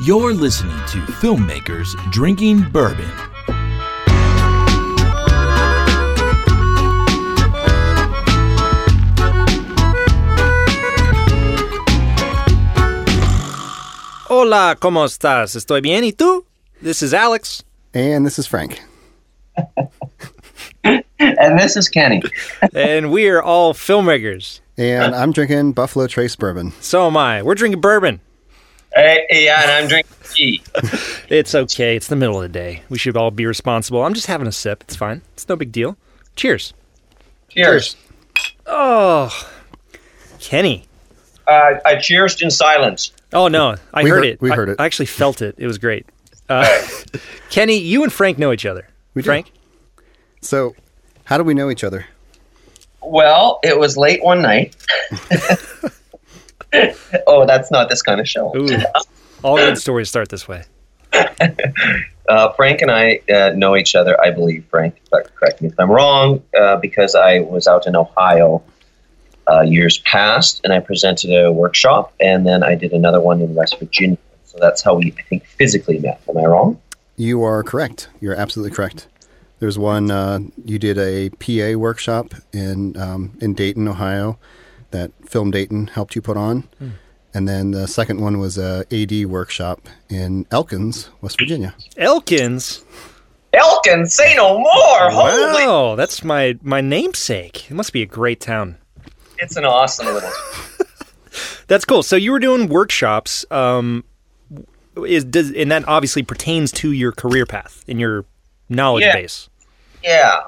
You're listening to Filmmakers Drinking Bourbon. Hola, ¿cómo estás? Estoy bien, ¿y tú? This is Alex. And this is Frank. And this is Kenny. And we are all filmmakers. And I'm drinking Buffalo Trace bourbon. So am I. We're drinking bourbon. Yeah, and I'm drinking tea. It's okay. It's the middle of the day. We should all be responsible. I'm just having a sip. It's fine. It's no big deal. Cheers. Cheers. Oh, Kenny. I cheersed in silence. Oh, no. We heard it. I actually felt it. It was great. Kenny, you and Frank know each other. We do. Frank? So, how do we know each other? Well, it was late one night. Oh, that's not this kind of show. Ooh. All good stories start this way. Frank and I know each other, I believe, Frank. But correct me if I'm wrong, because I was out in Ohio years past, and I presented a workshop, and then I did another one in West Virginia. So that's how we, I think, physically met. Am I wrong? You are correct. You're absolutely correct. There's one, you did a PA workshop in Dayton, Ohio, that Film Dayton helped you put on. Mm. And then the second one was a AD workshop in Elkins, West Virginia. Elkins? Elkins, say no more! Wow, holy... that's my namesake. It must be a great town. It's an awesome little town. That's cool. So you were doing workshops, and that obviously pertains to your career path and your knowledge base. Yeah.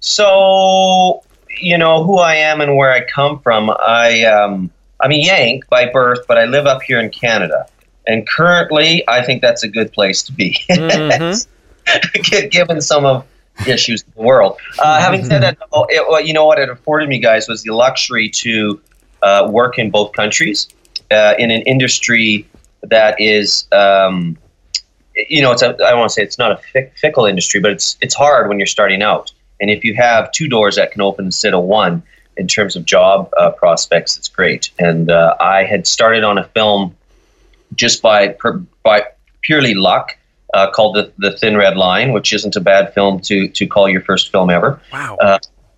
So, you know, who I am and where I come from, I'm a Yank by birth, but I live up here in Canada. And currently, I think that's a good place to be, mm-hmm. given some of the issues in the world. Having said that, you know what it afforded me, guys, was the luxury to work in both countries in an industry that is... you know, I want to say it's not a fickle industry, but it's hard when you're starting out. And if you have two doors that can open instead of one, in terms of job prospects, it's great. And I had started on a film just by purely luck called The Thin Red Line, which isn't a bad film to call your first film ever. Wow.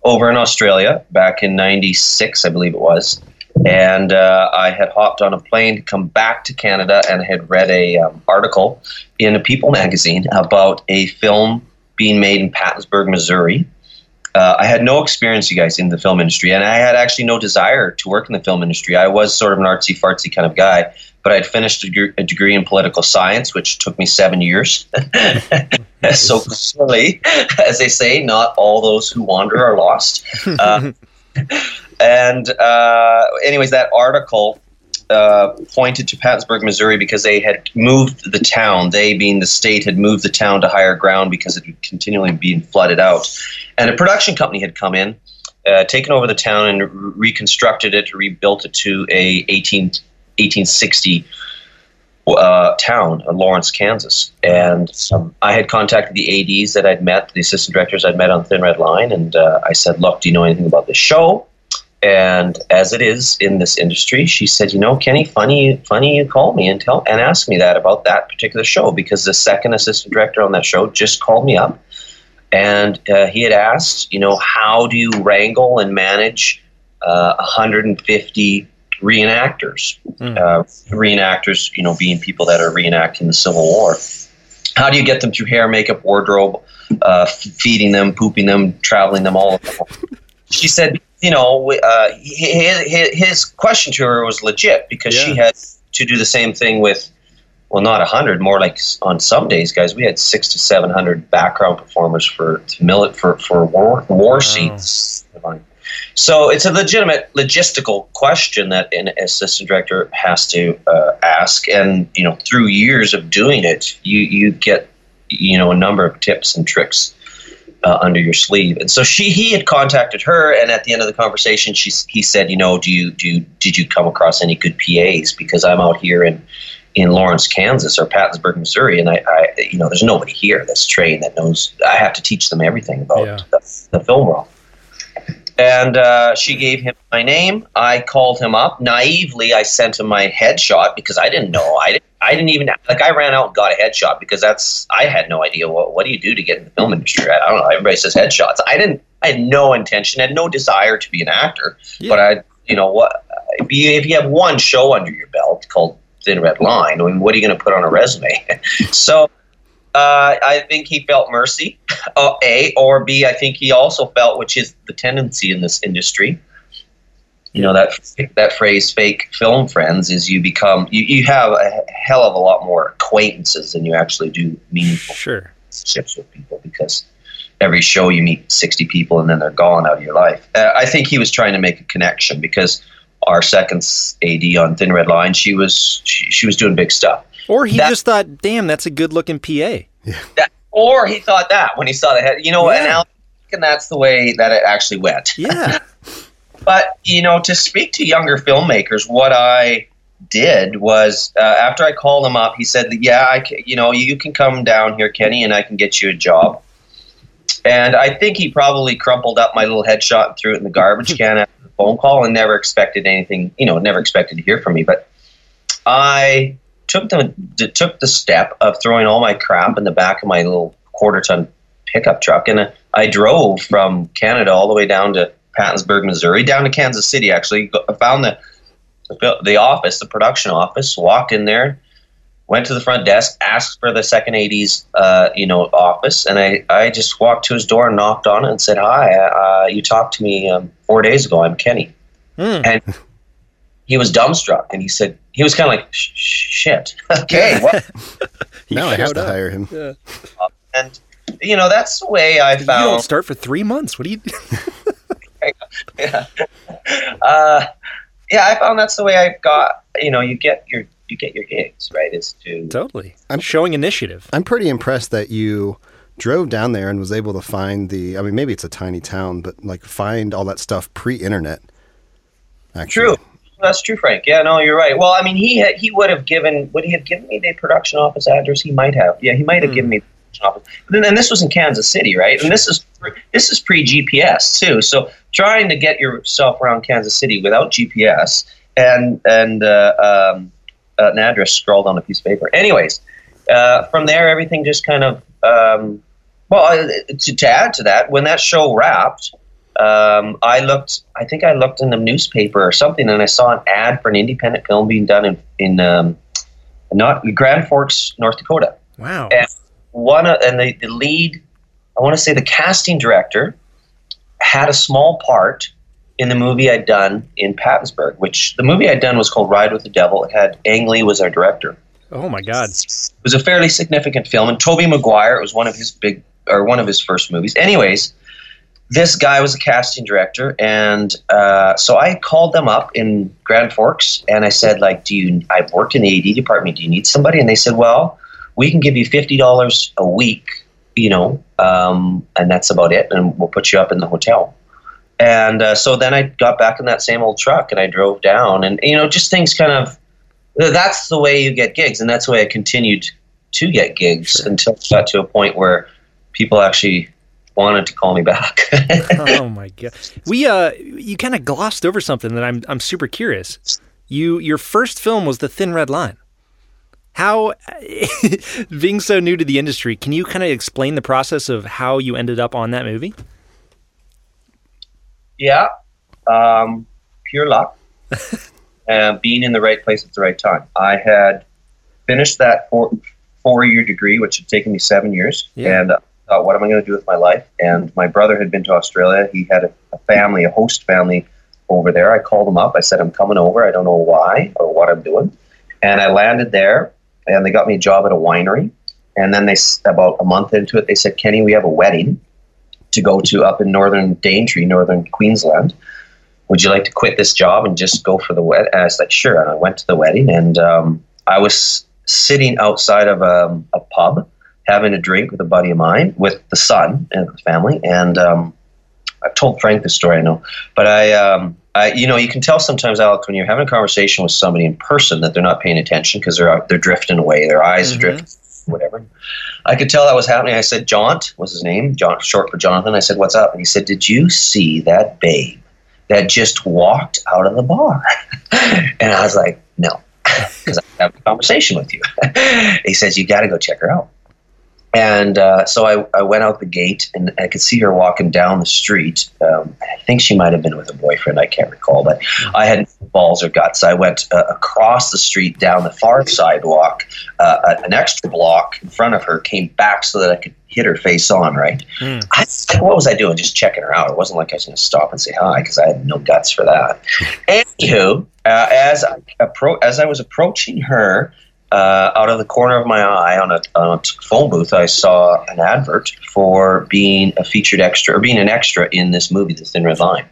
Over in Australia back in 96, I believe it was. And I had hopped on a plane to come back to Canada and had read a article in a People magazine about a film being made in Pattonsburg, Missouri. I had no experience, you guys, in the film industry, and I had actually no desire to work in the film industry. I was sort of an artsy-fartsy kind of guy, but I'd finished a degree in political science, which took me 7 years. So clearly, as they say, not all those who wander are lost. And anyways, that article pointed to Pattonsburg, Missouri, because they had moved the town. They, being the state, had moved the town to higher ground because it was continually being flooded out. And a production company had come in, taken over the town and reconstructed it, rebuilt it to a 1860 town, Lawrence, Kansas. And I had contacted the ADs that I'd met, the assistant directors I'd met on Thin Red Line, and I said, look, do you know anything about this show? And as it is in this industry, she said, you know, Kenny, funny you call me and ask me that about that particular show, because the second assistant director on that show just called me up, and he had asked, you know, how do you wrangle and manage 150 reenactors, reenactors, you know, being people that are reenacting the Civil War. How do you get them through hair, makeup, wardrobe, feeding them, pooping them, traveling them, all of them? She said, you know, his question to her was legit, because she had to do the same thing with, well, not 100, more like on some days, guys, we had 600 to 700 background performers for war scenes. So it's a legitimate logistical question that an assistant director has to ask, and you know, through years of doing it, you get, you know, a number of tips and tricks under your sleeve. And so he had contacted her, and at the end of the conversation, he said, you know, did you come across any good PAs? Because I'm out here in Lawrence, Kansas, or Pattonsburg, Missouri, and I you know, there's nobody here that's trained that knows. I have to teach them everything about the film world. And she gave him my name. I called him up. Naively, I sent him my headshot because I didn't know. I didn't even – like I ran out and got a headshot because that's – I had no idea what do you do to get in the film industry. I don't know. Everybody says headshots. I had no intention, had no desire to be an actor. Yeah. But I – you know what? If you have one show under your belt called Thin Red Line, I mean, what are you going to put on a resume? So – I think he felt mercy, A, or B, I think he also felt, which is the tendency in this industry, you know, that phrase, fake film friends, is you become, you have a hell of a lot more acquaintances than you actually do meaningful relationships with people, because every show you meet 60 people and then they're gone out of your life. I think he was trying to make a connection because our second AD on Thin Red Line, she was doing big stuff. Or he just thought, damn, that's a good-looking PA. Yeah. Or he thought that when he saw the head. You know, yeah. And Alex, and that's the way that it actually went. Yeah. But, you know, to speak to younger filmmakers, what I did was after I called him up, he said, yeah, you can come down here, Kenny, and I can get you a job. And I think he probably crumpled up my little headshot and threw it in the garbage can after the phone call and never expected anything, you know, never expected to hear from me. But I... took the step of throwing all my crap in the back of my little quarter-ton pickup truck, and I drove from Canada all the way down to Pattonsburg, Missouri, down to Kansas City, actually. I found the office, the production office, walked in there, went to the front desk, asked for the second AD's office, and I just walked to his door and knocked on it and said, hi, you talked to me 4 days ago. I'm Kenny. Mm. And he was dumbstruck, and he said, he was kind of like, shit. Okay. What? Now I have to hire him. Yeah. And, you know, that's the way I found. You don't start for 3 months. What do you do? Yeah. Yeah, I found that's the way I got, you know, you get your gigs, right? Is to. Totally. I'm showing initiative. I'm pretty impressed that you drove down there and was able to find the, I mean, maybe it's a tiny town, but like find all that stuff pre-internet. Actually. True. That's true, Frank. Yeah, no, you're right. Well, I mean, would he have given me the production office address? He might have. Yeah, he might have given me the production office. And this was in Kansas City, right? And this is pre-GPS too. So trying to get yourself around Kansas City without GPS and an address scrawled on a piece of paper. Anyways, from there everything just kind of to add to that, when that show wrapped. I think I looked in the newspaper or something, and I saw an ad for an independent film being done in Grand Forks, North Dakota. Wow. And the lead, I want to say the casting director, had a small part in the movie I'd done in Pattonsburg, which the movie I'd done was called Ride with the Devil. It had Ang Lee was our director. Oh my God. It was a fairly significant film, and Tobey Maguire, it was one of his first movies. Anyways, this guy was a casting director, and so I called them up in Grand Forks, and I said, like, I've worked in the AD department, do you need somebody? And they said, well, we can give you $50 a week, you know, and that's about it, and we'll put you up in the hotel. And so then I got back in that same old truck, and I drove down, and, you know, just things kind of – that's the way you get gigs, and that's the way I continued to get gigs until I got to a point where people actually – wanted to call me back. Oh my God. We you kind of glossed over something that I'm super curious. Your first film was The Thin Red Line. How being so new to the industry, can you kind of explain the process of how you ended up on that movie? Yeah. Pure luck. Being in the right place at the right time. I had finished that four-year degree, which had taken me 7 years, and thought, what am I going to do with my life? And my brother had been to Australia. He had a family, a host family over there. I called him up. I said, I'm coming over. I don't know why or what I'm doing. And I landed there, and they got me a job at a winery. And then about a month into it, they said, Kenny, we have a wedding to go to up in northern Daintree, northern Queensland. Would you like to quit this job and just go for the wedding? And I was like, sure. And I went to the wedding, and I was sitting outside of a pub having a drink with a buddy of mine, with the son and the family, and I've told Frank this story, I know, but I you know, you can tell sometimes, Alex, when you're having a conversation with somebody in person that they're not paying attention because they're drifting away, their eyes are drifting. whatever. I could tell that was happening. I said, Jaunt was his name, John, short for Jonathan. I said, what's up? And he said, did you see that babe that just walked out of the bar? And I was like, no, because I'm having a conversation with you. He says, you got to go check her out. And so I went out the gate, and I could see her walking down the street. I think she might have been with a boyfriend. I can't recall, but I had balls or guts. I went across the street down the far sidewalk, an extra block in front of her, came back so that I could hit her face on, right? Mm. What was I doing? Just checking her out. It wasn't like I was going to stop and say hi because I had no guts for that. Anywho, as I was approaching her, out of the corner of my eye on a phone booth, I saw an advert for being a featured extra or being an extra in this movie, The Thin Red Line.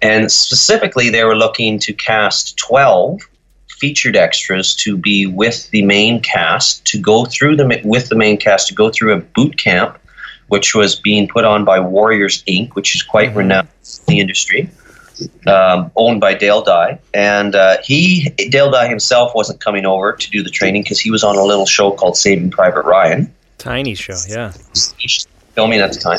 And specifically, they were looking to cast 12 featured extras to be with the main cast, to go through a boot camp, which was being put on by Warriors Inc., which is quite renowned in the industry. Owned by Dale Dye, and Dale Dye himself wasn't coming over to do the training because he was on a little show called Saving Private Ryan. Tiny show, yeah. He was filming at the time.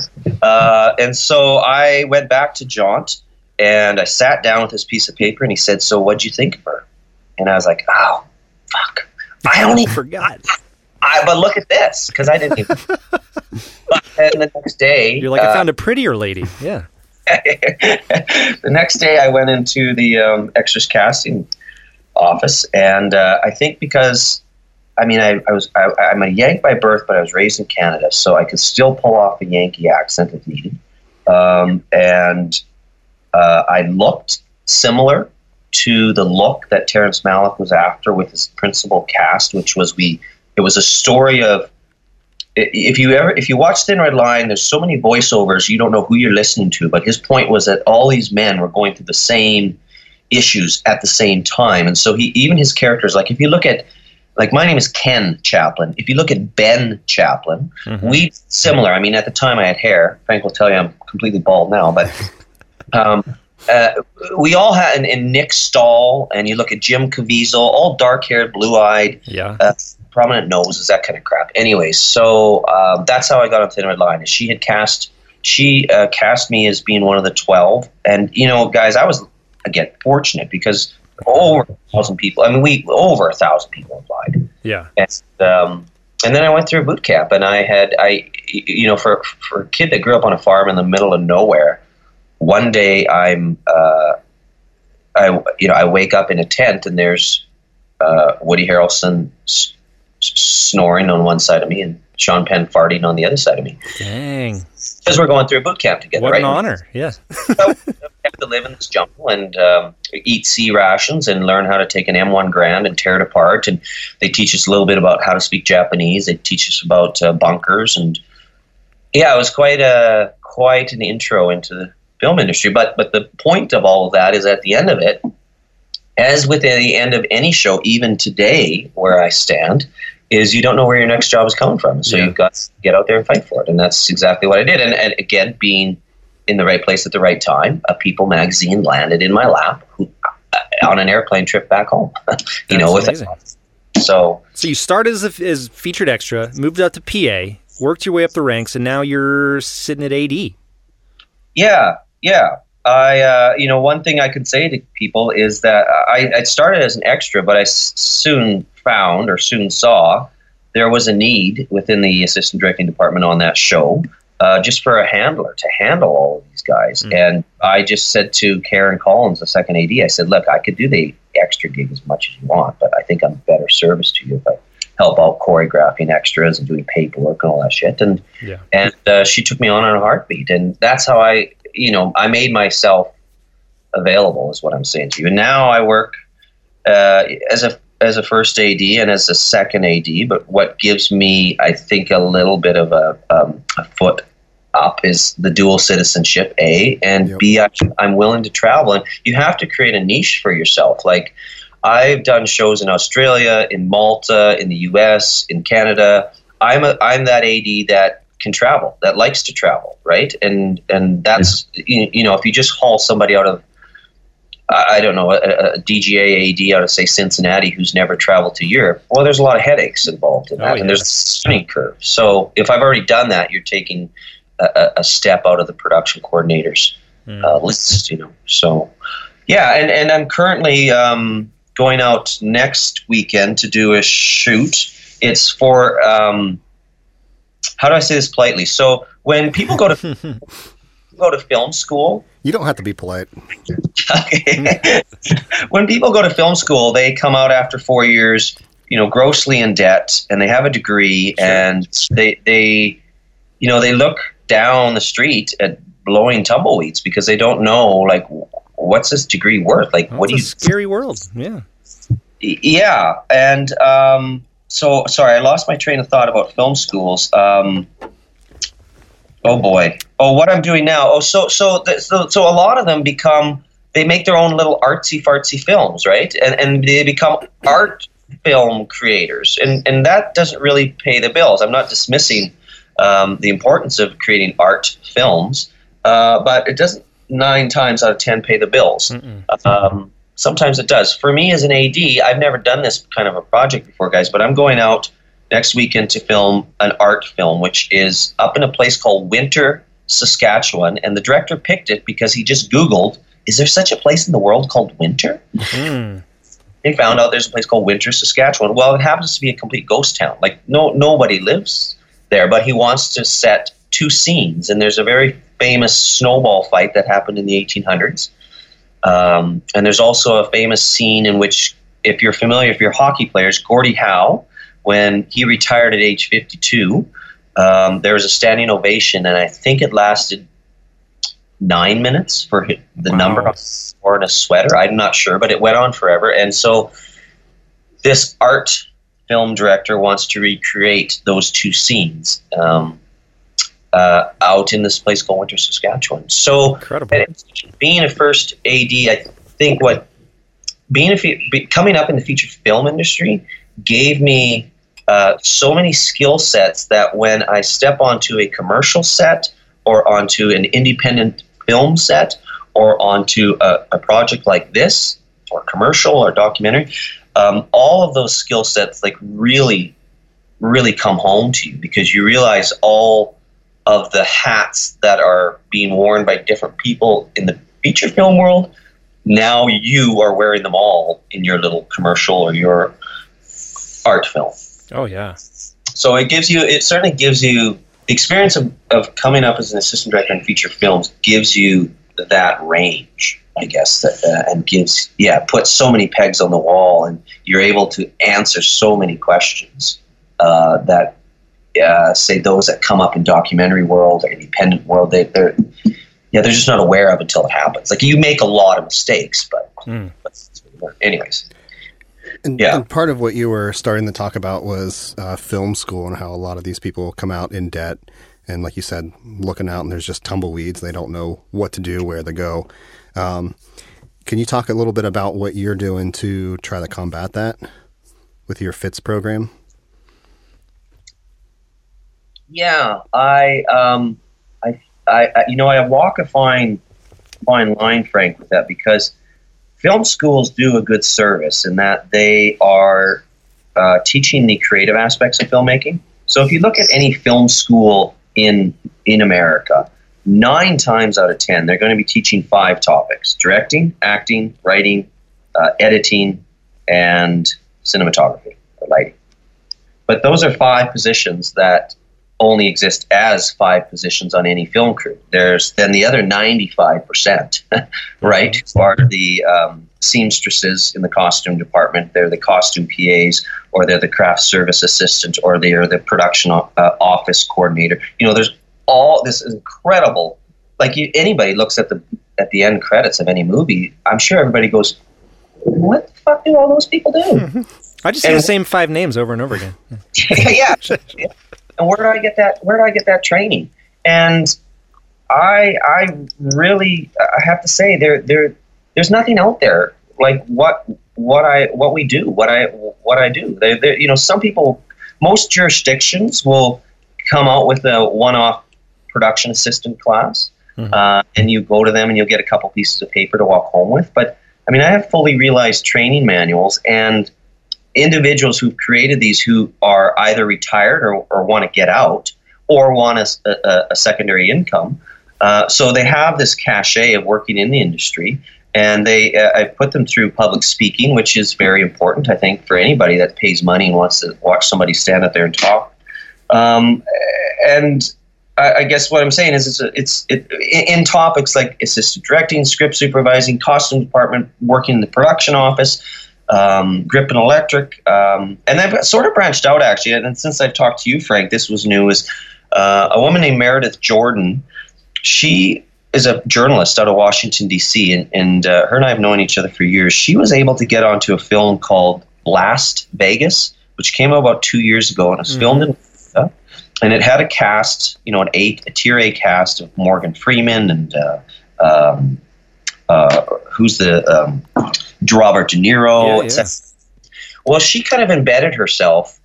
And so I went back to Jaunt, and I sat down with his piece of paper, and he said, so what'd you think of her? And I was like, oh, fuck. I only forgot. But look at this, because I didn't even. But then the next day. You're like, I found a prettier lady, yeah. The next day I went into the extras casting office, and I think because I'm a Yank by birth, but I was raised in Canada, so I could still pull off a Yankee accent if needed, and I looked similar to the look that Terrence Malick was after with his principal cast, which was it was a story of, if you watch Thin Red Line, there's so many voiceovers, you don't know who you're listening to. But his point was that all these men were going through the same issues at the same time. And so even his characters, like if you look at, like my name is Ken Chaplin. If you look at Ben Chaplin, we similar. I mean, at the time I had hair. Frank will tell you I'm completely bald now. But we all had, and Nick Stahl, and you look at Jim Caviezel, all dark-haired, blue-eyed. Yeah. Prominent noses, that kind of crap. Anyways, so that's how I got on Thin Red Line. She cast me as being one of the 12, and you know, guys, I was again fortunate because over 1,000 people applied. Yeah, and then I went through a boot camp, and for a kid that grew up on a farm in the middle of nowhere, one day I wake up in a tent and there's Woody Harrelson snoring on one side of me and Sean Penn farting on the other side of me. Dang. Because we're going through a boot camp together. What an honor, yeah. So we have to live in this jungle and eat sea rations and learn how to take an M1 Grand and tear it apart. And they teach us a little bit about how to speak Japanese. They teach us about bunkers. And yeah, it was quite an intro into the film industry. But the point of all of that is at the end of it, as with the end of any show, even today where I stand, is you don't know where your next job is coming from. So you've got to get out there and fight for it. And that's exactly what I did. And again, being in the right place at the right time, a People magazine landed in my lap on an airplane trip back home. So you started as featured extra, moved up to PA, worked your way up the ranks, and now you're sitting at AD. Yeah. I one thing I can say to people is that I started as an extra, but I soon saw there was a need within the assistant directing department on that show just for a handler to handle all of these guys. Mm-hmm. And I just said to Karen Collins, the second AD, I said, look, I could do the extra gig as much as you want, but I think I'm better service to you if I help out choreographing extras and doing paperwork and all that shit. And she took me on a heartbeat. And that's how I made myself available is what I'm saying to you. And now I work as a first AD and as a second AD. But what gives me, I think, a little bit of a foot up is the dual citizenship, A, and B, I'm willing to travel. And you have to create a niche for yourself. Like I've done shows in Australia, in Malta, in the U.S., in Canada. I'm that AD that can travel, that likes to travel, right? And that's if you just haul somebody out of I don't know, a DGA AD out of, say, Cincinnati who's never traveled to Europe, well, there's a lot of headaches involved in that, and there's a learning curve. So if I've already done that, you're taking a step out of the production coordinator's list, you know. So, yeah, and I'm currently going out next weekend to do a shoot. It's for, how do I say this politely? So when people go to... go to film school. You don't have to be polite. Okay. When people go to film school, they come out after 4 years, you know, grossly in debt, and they have a degree, and they you know, they look down the street at blowing tumbleweeds because they don't know, like, what's this degree worth? Like, what do you? It's a scary world. Yeah. Yeah, and so sorry, I lost my train of thought about film schools. Oh boy! Oh, what I'm doing now? Oh, so a lot of them they make their own little artsy fartsy films, right? And they become art film creators, and that doesn't really pay the bills. I'm not dismissing the importance of creating art films, but it doesn't 9 times out of 10 pay the bills. Sometimes it does. For me as an AD, I've never done this kind of a project before, guys, but I'm going out next weekend to film an art film, which is up in a place called Winter, Saskatchewan. And the director picked it because he just Googled, is there such a place in the world called Winter? Mm-hmm. They found out there's a place called Winter, Saskatchewan. Well, it happens to be a complete ghost town. Like, nobody lives there, but he wants to set 2 scenes. And there's a very famous snowball fight that happened in the 1800s. And there's also a famous scene in which, if you're hockey players, Gordie Howe, when he retired at age 52, there was a standing ovation, and I think it lasted 9 minutes for the number of or in a sweater. I'm not sure, but it went on forever. And so this art film director wants to recreate those 2 scenes out in this place called Winter, Saskatchewan. So being a first AD, I think coming up in the feature film industry gave me so many skill sets that when I step onto a commercial set or onto an independent film set or onto a project like this or commercial or documentary, all of those skill sets like really, really come home to you because you realize all of the hats that are being worn by different people in the feature film world. Now you are wearing them all in your little commercial or your art film. Oh yeah. So it certainly gives you the experience of coming up as an assistant director in feature films gives you that range, I guess, and puts so many pegs on the wall, and you're able to answer so many questions that say those that come up in documentary world or independent world, they're just not aware of until it happens. Like, you make a lot of mistakes, but anyways. And part of what you were starting to talk about was film school and how a lot of these people come out in debt. And like you said, looking out and there's just tumbleweeds. They don't know what to do, where to go. Can you talk a little bit about what you're doing to try to combat that with your FITS program? Yeah, I walk a fine line, Frank, with that, because film schools do a good service in that they are teaching the creative aspects of filmmaking. So if you look at any film school in America, 9 times out of 10, they're going to be teaching 5 topics: directing, acting, writing, editing, and cinematography or lighting. But those are 5 positions that only exist as 5 positions on any film crew. There's then the other 95%, right, who are the seamstresses in the costume department. They're the costume PAs, or they're the craft service assistant, or they are the production office coordinator. You know, there's all this incredible, like, anybody looks at the end credits of any movie, I'm sure everybody goes, what the fuck do all those people do? Mm-hmm. I just see the same 5 names over and over again. Yeah. And where do I get that training? And I really, I have to say, there's nothing out there like what we do. You know, most jurisdictions will come out with a one-off production assistant class, and you go to them and you'll get a couple pieces of paper to walk home with. But I mean, I have fully realized training manuals and individuals who've created these who are either retired or want to get out or want a secondary income. So they have this cachet of working in the industry, and they I put them through public speaking, which is very important, I think, for anybody that pays money and wants to watch somebody stand up there and talk. And I guess what I'm saying is it's in topics like assistant directing, script supervising, costume department, working in the production office, grip and electric. And I've sort of branched out, actually. And since I've talked to you, Frank, this was new, is a woman named Meredith Jordan. She is a journalist out of Washington, D.C., and her and I have known each other for years. She was able to get onto a film called Blast Vegas, which came out about 2 years ago, and it was filmed in Florida. And it had a cast, you know, a tier A cast of Morgan Freeman and who's the Robert De Niro, etc. Well, she kind of embedded herself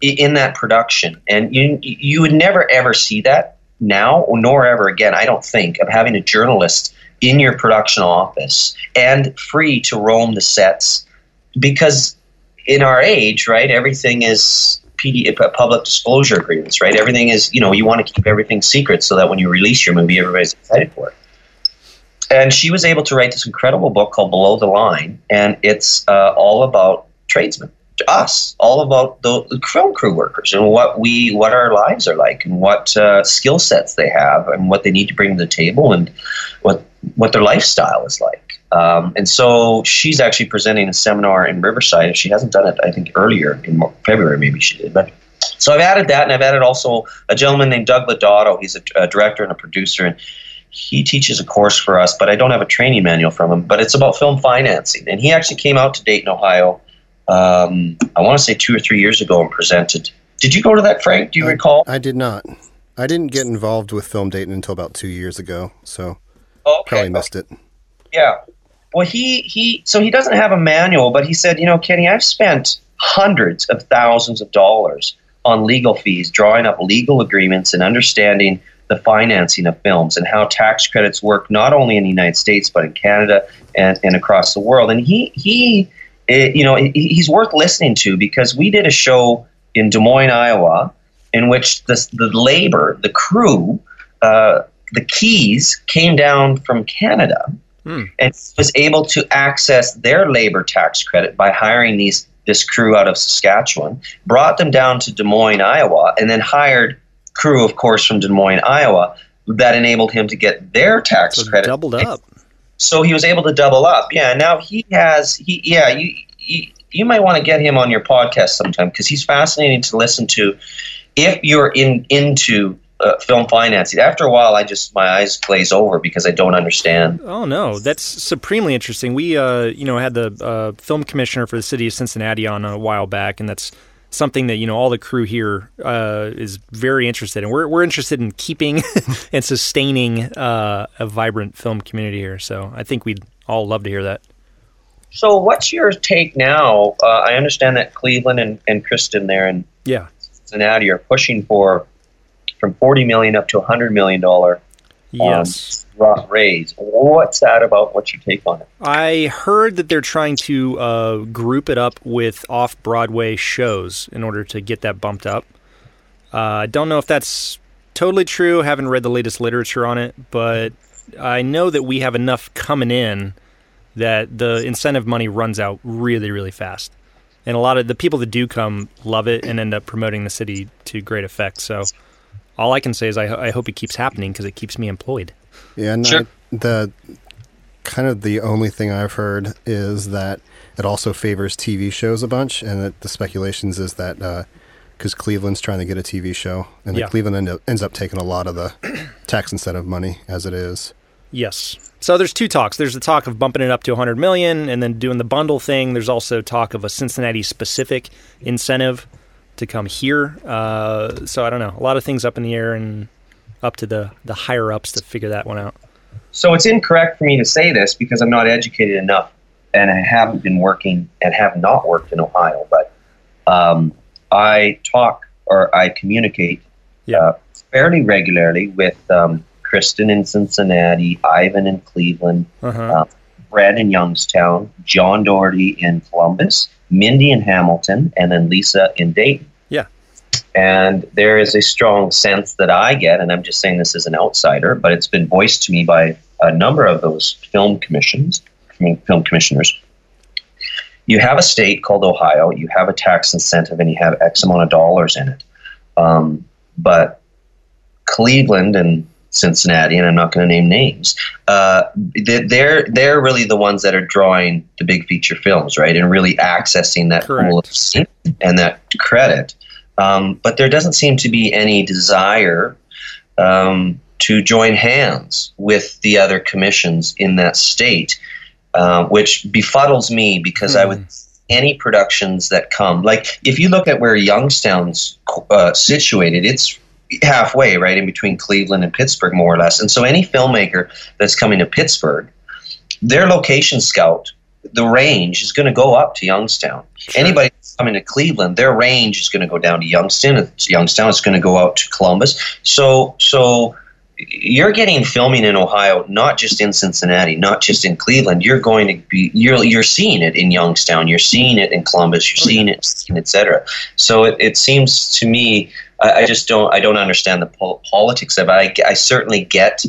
in that production, and you would never ever see that now, nor ever again, I don't think, of having a journalist in your production office and free to roam the sets, because in our age, right, everything is public disclosure agreements, right? Everything is, you know, you want to keep everything secret so that when you release your movie, everybody's excited for it. And she was able to write this incredible book called Below the Line, and it's all about tradesmen, us, all about the film crew workers and what our lives are like and what skill sets they have and what they need to bring to the table and what their lifestyle is like. And so she's actually presenting a seminar in Riverside. If she hasn't done it, I think earlier in February, maybe she did. But so I've added that, and I've added also a gentleman named Doug Lodato. He's a director and a producer, and he teaches a course for us, but I don't have a training manual from him, but it's about film financing. And he actually came out to Dayton, Ohio, I want to say 2 or 3 years ago, and presented. Did you go to that, Frank? Do you recall? I did not. I didn't get involved with Film Dayton until about 2 years ago, so probably missed it. Yeah. Well, so he doesn't have a manual, but he said, you know, Kenny, I've spent hundreds of thousands of dollars on legal fees, drawing up legal agreements and understanding the financing of films and how tax credits work, not only in the United States, but in Canada and across the world. And he's worth listening to, because we did a show in Des Moines, Iowa, in which the labor, the crew, the keys came down from Canada and was able to access their labor tax credit by hiring this crew out of Saskatchewan, brought them down to Des Moines, Iowa, and then hired crew, of course, from Des Moines, Iowa, that enabled him to get their tax credit. Doubled up. So he was able to double up. Yeah, now he has – you might want to get him on your podcast sometime, because he's fascinating to listen to if you're into – film financing. After a while, my eyes glaze over because I don't understand. Oh no, that's supremely interesting. We, had the film commissioner for the city of Cincinnati on a while back, and that's something that, you know, all the crew here is very interested in. We're interested in keeping and sustaining a vibrant film community here. So I think we'd all love to hear that. So what's your take now? I understand that Cleveland and Kristen there in Cincinnati are pushing for from $40 million up to $100 million raise. What's that about? What's your take on it? I heard that they're trying to group it up with off-Broadway shows in order to get that bumped up. I don't know if that's totally true. I haven't read the latest literature on it, but I know that we have enough coming in that the incentive money runs out really, really fast. And a lot of the people that do come love it and end up promoting the city to great effect, so... All I can say is I hope it keeps happening, because it keeps me employed. Yeah, and sure. The only thing I've heard is that it also favors TV shows a bunch, and that the speculations is that because Cleveland's trying to get a TV show, and that Cleveland ends up taking a lot of the tax incentive money as it is. Yes. So there's two talks. There's the talk of bumping it up to $100 million and then doing the bundle thing. There's also talk of a Cincinnati-specific incentive to come here. So I don't know. A lot of things up in the air and up to the higher ups to figure that one out. So it's incorrect for me to say this because I'm not educated enough, and I haven't been working and have not worked in Ohio, but I communicate fairly regularly with Kristen in Cincinnati, Ivan in Cleveland, Fred in Youngstown, John Doherty in Columbus, Mindy in Hamilton, and then Lisa in Dayton. Yeah. And there is a strong sense that I get, and I'm just saying this as an outsider, but it's been voiced to me by a number of those film commissioners. You have a state called Ohio, you have a tax incentive, and you have X amount of dollars in it. But Cleveland and Cincinnati, and I'm not going to name names, they're really the ones that are drawing the big feature films, right, and really accessing that pool of scene and that credit. But there doesn't seem to be any desire to join hands with the other commissions in that state, which befuddles me because I would – any productions that come, like if you look at where Youngstown's situated, it's halfway, right, in between Cleveland and Pittsburgh, more or less. And so any filmmaker that's coming to Pittsburgh, their location scout, the range is going to go up to Youngstown. Sure. Anybody that's coming to Cleveland, their range is going to go down to Youngstown. It's going to go out to Columbus. So you're getting filming in Ohio, not just in Cincinnati, not just in Cleveland. You're going to be you're seeing it in Youngstown, you're seeing it in Columbus, you're seeing it, etc. So it seems to me, I don't understand the politics of it. I certainly get,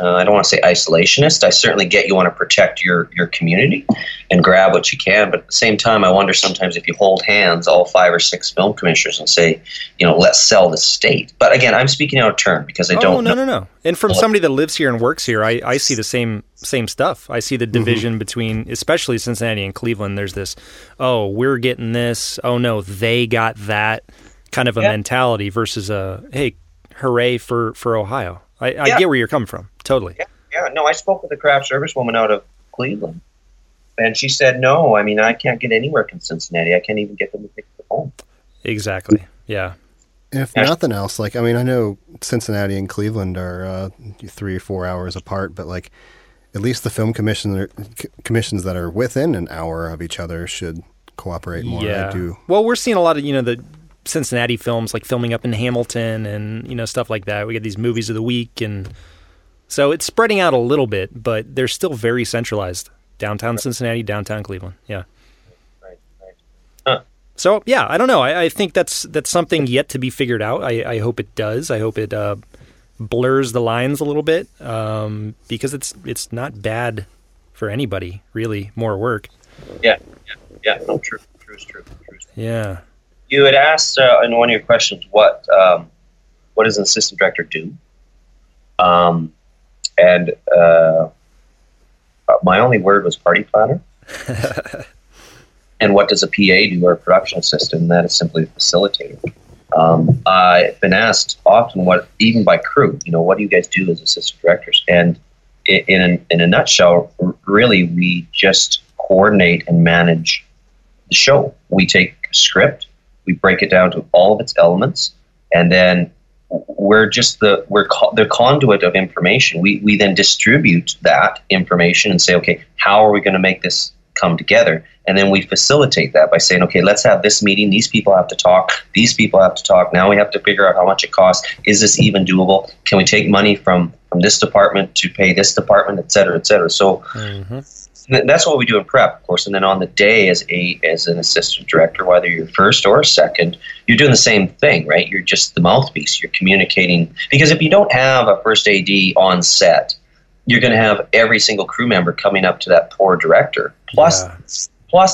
I don't want to say isolationist. I certainly get you want to protect your community and grab what you can. But at the same time, I wonder sometimes if you hold hands, all 5 or 6 film commissioners, and say, let's sell the state. But again, I'm speaking out of turn because I don't know. No. And from somebody that lives here and works here, I see the same stuff. I see the division between, especially Cincinnati and Cleveland. There's this, oh, we're getting this. Oh, no, they got that kind of a mentality versus a, hey, hooray for Ohio. I get where you're coming from. Totally. Yeah. No, I spoke with a craft service woman out of Cleveland, and she said, no, I mean, I can't get anywhere in Cincinnati. I can't even get them to pick the phone. Exactly. Yeah. If nothing else, like, I mean, I know Cincinnati and Cleveland are 3 or 4 hours apart, but like at least the film commissions that are within an hour of each other should cooperate more. Yeah. I do. Well, we're seeing a lot of, the Cincinnati films, like filming up in Hamilton and, stuff like that. We get these movies of the week. And so it's spreading out a little bit, but they're still very centralized. Downtown Cincinnati, downtown Cleveland. Yeah. Right. Huh. So, yeah, I don't know. I think that's something yet to be figured out. I hope it does. I hope it blurs the lines a little bit because it's not bad for anybody, really. More work. Yeah. No, true. Yeah. You had asked in one of your questions what does an assistant director do, and my only word was party planner. And what does a PA do, or a production assistant? That is simply a facilitator. I've been asked often, what, even by crew, what do you guys do as assistant directors? And in a nutshell, really, we just coordinate and manage the show. We take script. We break it down to all of its elements, and then we're just the conduit of information. We then distribute that information and say, okay, how are we going to make this come together? And then we facilitate that by saying, okay, let's have this meeting. These people have to talk. These people have to talk. Now we have to figure out how much it costs. Is this even doable? Can we take money from this department to pay this department, et cetera, et cetera? So that's what we do in prep, of course. And then on the day as an assistant director, whether you're first or second, you're doing the same thing, right? You're just the mouthpiece. You're communicating. Because if you don't have a first AD on set, you're going to have every single crew member coming up to that poor director, plus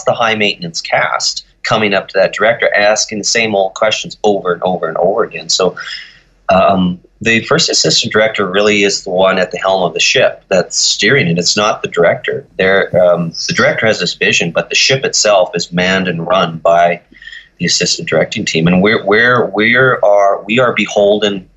the high-maintenance cast coming up to that director, asking the same old questions over and over and over again. So the first assistant director really is the one at the helm of the ship that's steering it. It's not the director. The director has this vision, but the ship itself is manned and run by the assistant directing team. And we are beholden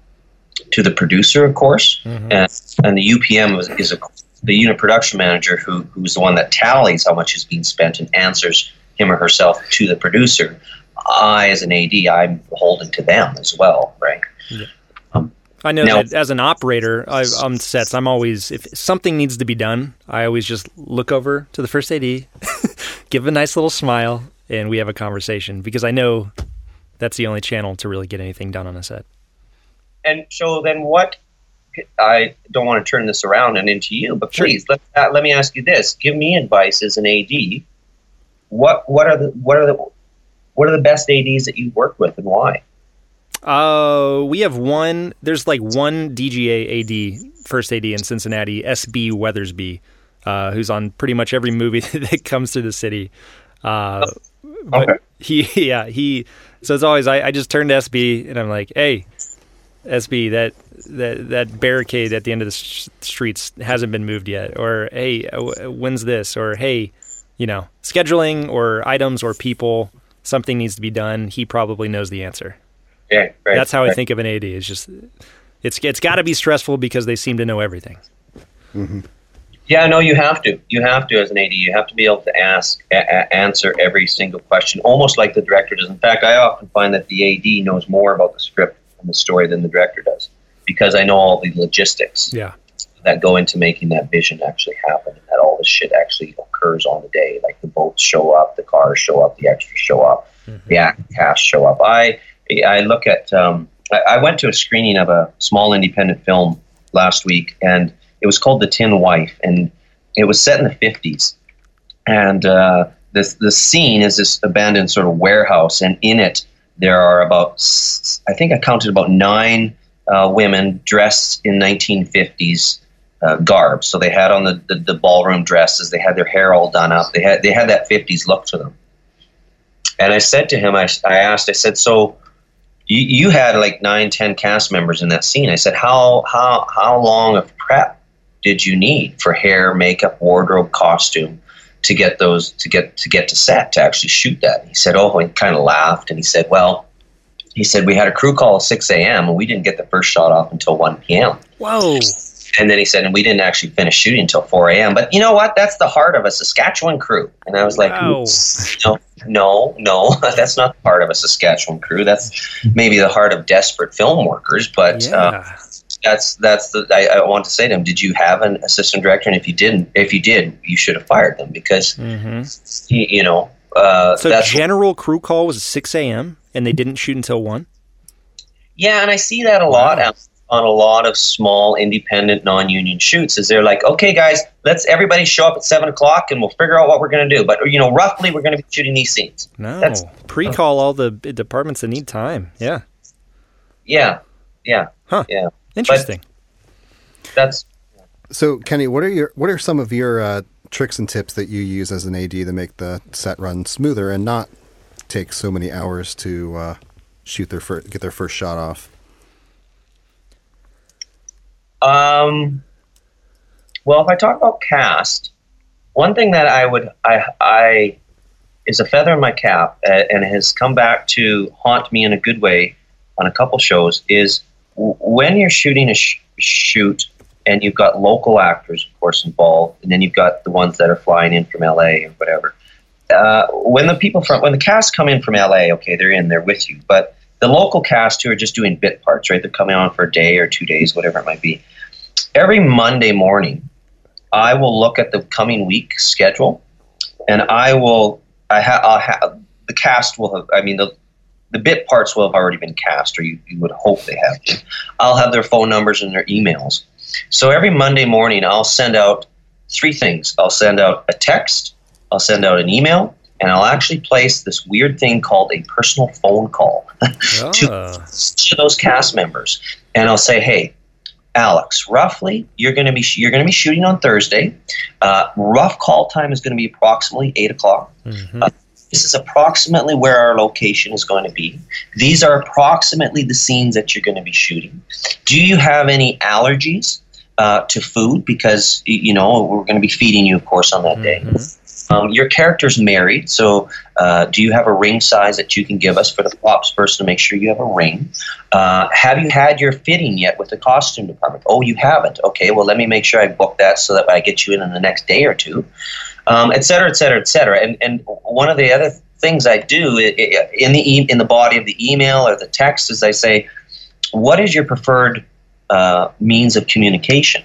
to the producer, of course, and the UPM is the unit production manager who's the one that tallies how much is being spent and answers him or herself to the producer. I, as an AD, I'm beholden to them as well, right? Yeah. I know that as an operator on sets, I'm always, if something needs to be done, I always just look over to the first AD, give a nice little smile, and we have a conversation because I know that's the only channel to really get anything done on a set. And so then what I don't want to turn this around and into you, but please let me ask you this: give me advice as an AD. What are the best ADs that you've worked with, and why? We have one. There's like one DGA AD, first AD in Cincinnati, SB Weathersby, who's on pretty much every movie that comes through the city. But he. So it's always I just turn to SB and I'm like, hey, SB, that barricade at the end of the streets hasn't been moved yet, or hey, when's this, or hey, you know, scheduling or items or people, something needs to be done. He probably knows the answer. Yeah, right, that's how I think of an AD. It's just it's got to be stressful because they seem to know everything. Mm-hmm. Yeah, no, you have to. You have to, as an AD, you have to be able to answer every single question, almost like the director does. In fact, I often find that the AD knows more about the script and the story than the director does, because I know all the logistics that go into making that vision actually happen, and that all this shit actually occurs on the day, like the boats show up, the cars show up, the extras show up, the cast show up. I look at I went to a screening of a small independent film last week, and it was called The Tin Wife, and it was set in the 50s. And the scene is this abandoned sort of warehouse, and in it there are about, I think I counted about 9 women dressed in 1950s garb. So they had on the ballroom dresses, they had their hair all done up, they had that 50s look to them. And I said to him, I said, so you had like 9-10 cast members in that scene. I said, how long of prep did you need for hair, makeup, wardrobe, costume to get those to get to set to actually shoot that? And he said, oh, and kind of laughed, and he said, well, he said, we had a crew call at 6 a.m. and we didn't get the first shot off until 1 p.m. Whoa. And then he said, and we didn't actually finish shooting until 4 a.m. But you know what? That's the heart of a Saskatchewan crew. And I was like, wow. No, that's not the heart of a Saskatchewan crew. That's maybe the heart of desperate film workers. But I want to say to him, did you have an assistant director? And if you did, you should have fired them, because you know. So general crew call was 6 a.m. and they didn't shoot until 1. Yeah, and I see that a lot. Wow. On a lot of small, independent, non-union shoots, is they're like, okay, guys, let's everybody show up at 7 o'clock and we'll figure out what we're going to do. But, you know, roughly we're going to be shooting these scenes. No, pre-call all the departments that need time. Yeah. Yeah. Yeah. Huh. Yeah. Interesting. But that's. Yeah. So, Kenny, what are some of your tricks and tips that you use as an AD to make the set run smoother and not take so many hours to shoot get their first shot off? Well, if I talk about cast, one thing that I is a feather in my cap and has come back to haunt me in a good way on a couple shows is when you're shooting a shoot and you've got local actors, of course, involved, and then you've got the ones that are flying in from LA or whatever. When the cast come in from LA, okay, they're in, they're with you, but the local cast who are just doing bit parts, right? They're coming on for a day or 2 days, whatever it might be. Every Monday morning, I will look at the coming week schedule, and the cast will have, I mean, the bit parts will have already been cast, or you would hope they have been. I'll have their phone numbers and their emails. So every Monday morning, I'll send out 3 things. I'll send out a text, I'll send out an email, and I'll actually place this weird thing called a personal phone call to those cast members. And I'll say, hey, Alex, roughly you're going to be shooting on Thursday. Rough call time is going to be approximately 8 o'clock. Mm-hmm. This is approximately where our location is going to be. These are approximately the scenes that you're going to be shooting. Do you have any allergies to food? Because, you know, we're going to be feeding you, of course, on that day. Your character's married, so do you have a ring size that you can give us for the props person to make sure you have a ring? Have you had your fitting yet with the costume department? Oh, you haven't. Okay, well, let me make sure I book that so that I get you in the next day or two, et cetera, et cetera, et cetera. And one of the other things I do in the body of the email or the text is I say, what is your preferred means of communication?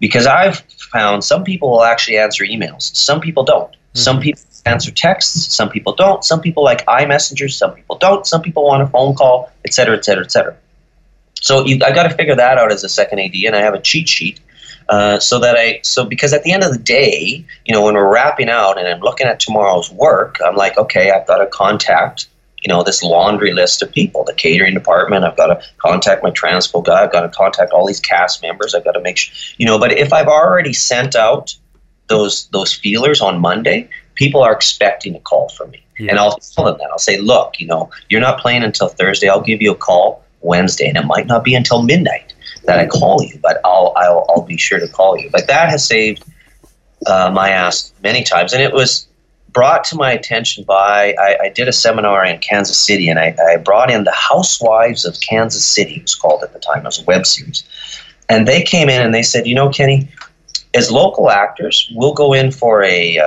Because I've found some people will actually answer emails. Some people don't. Mm-hmm. Some people answer texts. Some people don't. Some people like iMessengers. Some people don't. Some people want a phone call, et cetera, et cetera, et cetera. So I got to figure that out as a second AD, and I have a cheat sheet. Because at the end of the day, you know, when we're wrapping out and I'm looking at tomorrow's work, I'm like, okay, I've got to contact, you know, this laundry list of people, the catering department. I've got to contact my transport guy. I've got to contact all these cast members. I've got to make sure, you know, but if I've already sent out those feelers on Monday, people are expecting a call from me. Yes. And I'll tell them that. I'll say, look, you know, you're not playing until Thursday. I'll give you a call Wednesday, and it might not be until midnight that I call you, but I'll be sure to call you. But that has saved my ass many times, and it was brought to my attention by I did a seminar in Kansas City, and I brought in the Housewives of Kansas City, it was called at the time. It was a web series, and they came in and they said, you know, Kenny, as local actors, we'll go in for a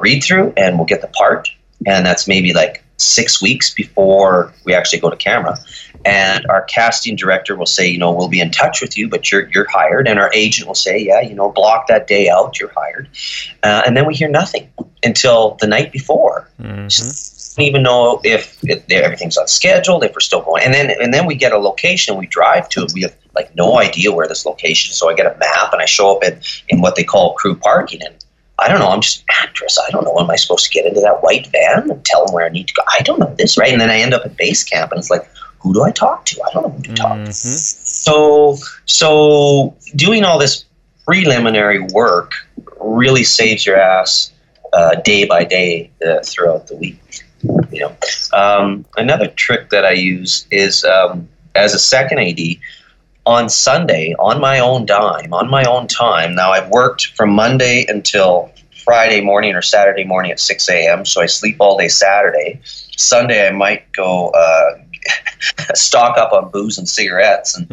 read through and we'll get the part, and that's maybe like 6 weeks before we actually go to camera. And our casting director will say, you know, we'll be in touch with you, but you're hired. And our agent will say, yeah, you know, block that day out, you're hired. And then we hear nothing until the night before. Mm-hmm. So we don't even know if everything's on schedule, if we're still going. And then we get a location, we drive to it. We have like no idea where this location is. So I get a map and I show up in what they call crew parking. And I don't know, I'm just an actress. I don't know, am I supposed to get into that white van and tell them where I need to go? I don't know this, right? And then I end up at base camp and it's like, who do I talk to? I don't know who to talk to. So doing all this preliminary work really saves your ass day by day throughout the week. You know, another trick that I use is as a second AD on Sunday, on my own dime, on my own time. Now I've worked from Monday until Friday morning or Saturday morning at 6 a.m. So I sleep all day Saturday. Sunday I might go stock up on booze and cigarettes and,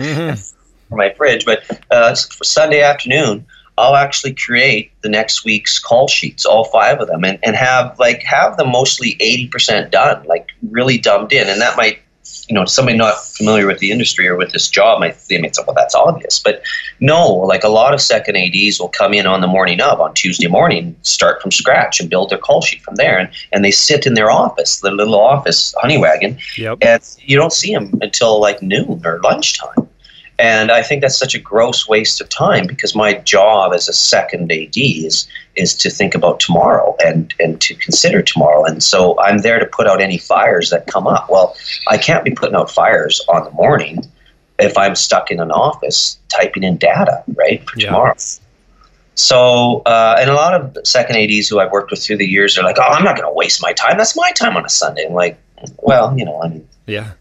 for my fridge. But for Sunday afternoon, I'll actually create the next week's call sheets, all five of them, and have them mostly 80% done, like really dumbed in. And that might, you know, somebody not familiar with the industry or with this job they might say, well, that's obvious. But no, like a lot of second ADs will come in on the morning of, on Tuesday morning, start from scratch and build their call sheet from there. And they sit in their office, their little office, honey wagon, and you don't see them until like noon or lunchtime. And I think that's such a gross waste of time, because my job as a second AD is to think about tomorrow and to consider tomorrow. And so I'm there to put out any fires that come up. Well, I can't be putting out fires on the morning if I'm stuck in an office typing in data, right, for tomorrow. So, and a lot of second ADs who I've worked with through the years are like, oh, I'm not going to waste my time. That's my time on a Sunday. I'm like, well, you know, I mean. Yeah.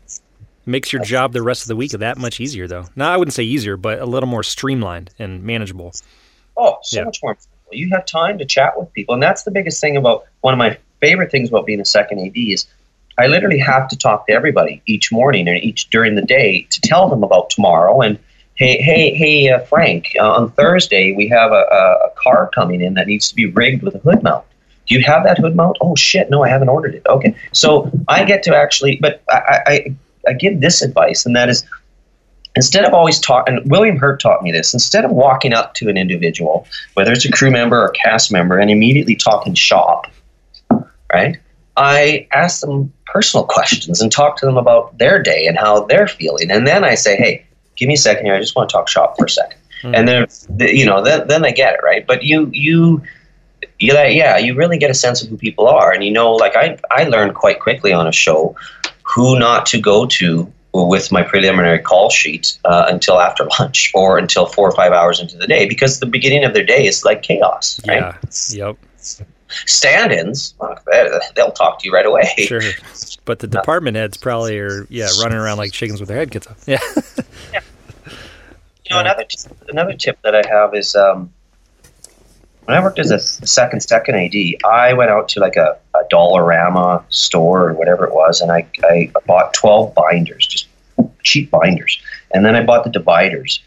Makes your job the rest of the week that much easier, though. No, I wouldn't say easier, but a little more streamlined and manageable. Oh, so much more. You have time to chat with people. And that's the biggest thing about one of my favorite things about being a second AD is I literally have to talk to everybody each morning and each during the day to tell them about tomorrow. And, hey, Frank, on Thursday we have a car coming in that needs to be rigged with a hood mount. Do you have that hood mount? Oh, shit, no, I haven't ordered it. Okay. So I get to actually – but I give this advice, and that is, instead of always talking, and William Hurt taught me this, instead of walking up to an individual, whether it's a crew member or a cast member, and immediately talking shop, right? I ask them personal questions and talk to them about their day and how they're feeling. And then I say, hey, give me a second here. I just want to talk shop for a second. Mm-hmm. And then, you know, then they get it, right? But you really get a sense of who people are. And, you know, like I learned quite quickly on a show who not to go to with my preliminary call sheet until after lunch or until 4 or 5 hours into the day, because the beginning of their day is like chaos, right? Yeah. Yep. Stand-ins, they'll talk to you right away. Sure. But the department heads probably are, running around like chickens with their head kicked off. Yeah. Yeah. You know, another tip that I have is when I worked as a second AD, I went out to like a Dollarama store or whatever it was, and I bought 12 binders, just cheap binders, and then I bought the dividers.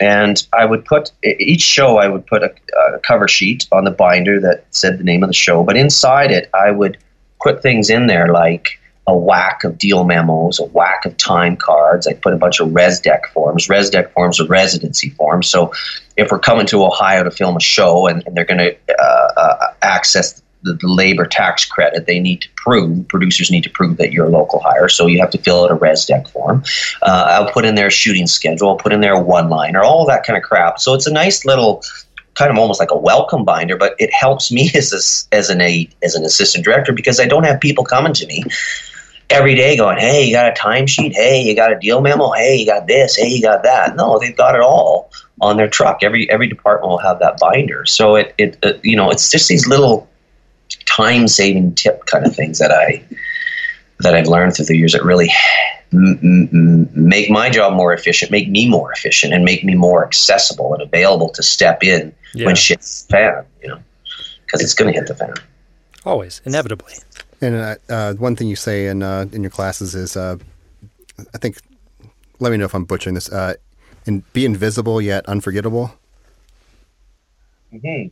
And I would put each show, I would put a cover sheet on the binder that said the name of the show, but inside it, I would put things in there like a whack of deal memos, a whack of time cards. I put a bunch of ResDeck forms. ResDeck forms are residency forms. So if we're coming to Ohio to film a show and they're going to access the labor tax credit, they need to prove, producers need to prove that you're a local hire, so you have to fill out a res deck form. I'll put in their shooting schedule, I'll put in their one-liner, all that kind of crap. So it's a nice little kind of almost like a welcome binder, but it helps me as an assistant director because I don't have people coming to me every day going, hey, you got a timesheet, hey, you got a deal memo, hey, you got this, hey, you got that. No, they've got it all on their truck. Every department will have that binder. So it's just these little time-saving tip kind of things that I've learned through the years that really make my job more efficient, make me more efficient, and make me more accessible and available to step in when shit's fan, because it's going to hit the fan. Always, inevitably. And one thing you say in your classes is, I think, let me know if I'm butchering this, and be invisible yet unforgettable. Mm-hmm.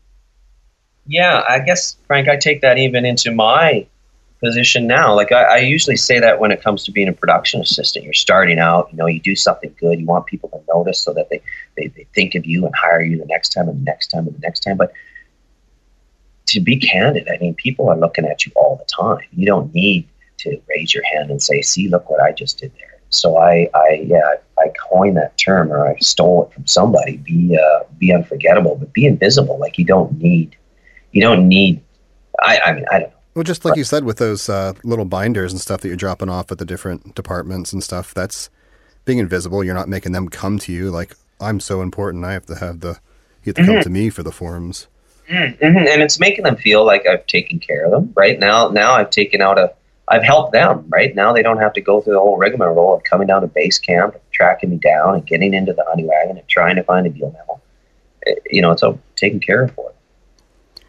Yeah, I guess, Frank, I take that even into my position now. Like I usually say that when it comes to being a production assistant, you're starting out, you do something good, you want people to notice so that they think of you and hire you the next time and the next time and the next time. But to be candid, I mean, people are looking at you all the time. You don't need to raise your hand and say, see, look what I just did there. So I coined that term, or I stole it from somebody. Be unforgettable, but be invisible. Like you don't need, I mean, I don't know. Well, just like you said with those little binders and stuff that you're dropping off at the different departments and stuff, that's being invisible. You're not making them come to you like, I'm so important, you have to mm-hmm. come to me for the forms. Mm-hmm. And it's making them feel like I've taken care of them, right? Now I've helped them, right? Now they don't have to go through the whole rigmarole of coming down to base camp, tracking me down, and getting into the honey wagon and trying to find a deal memo. It's all taken care of for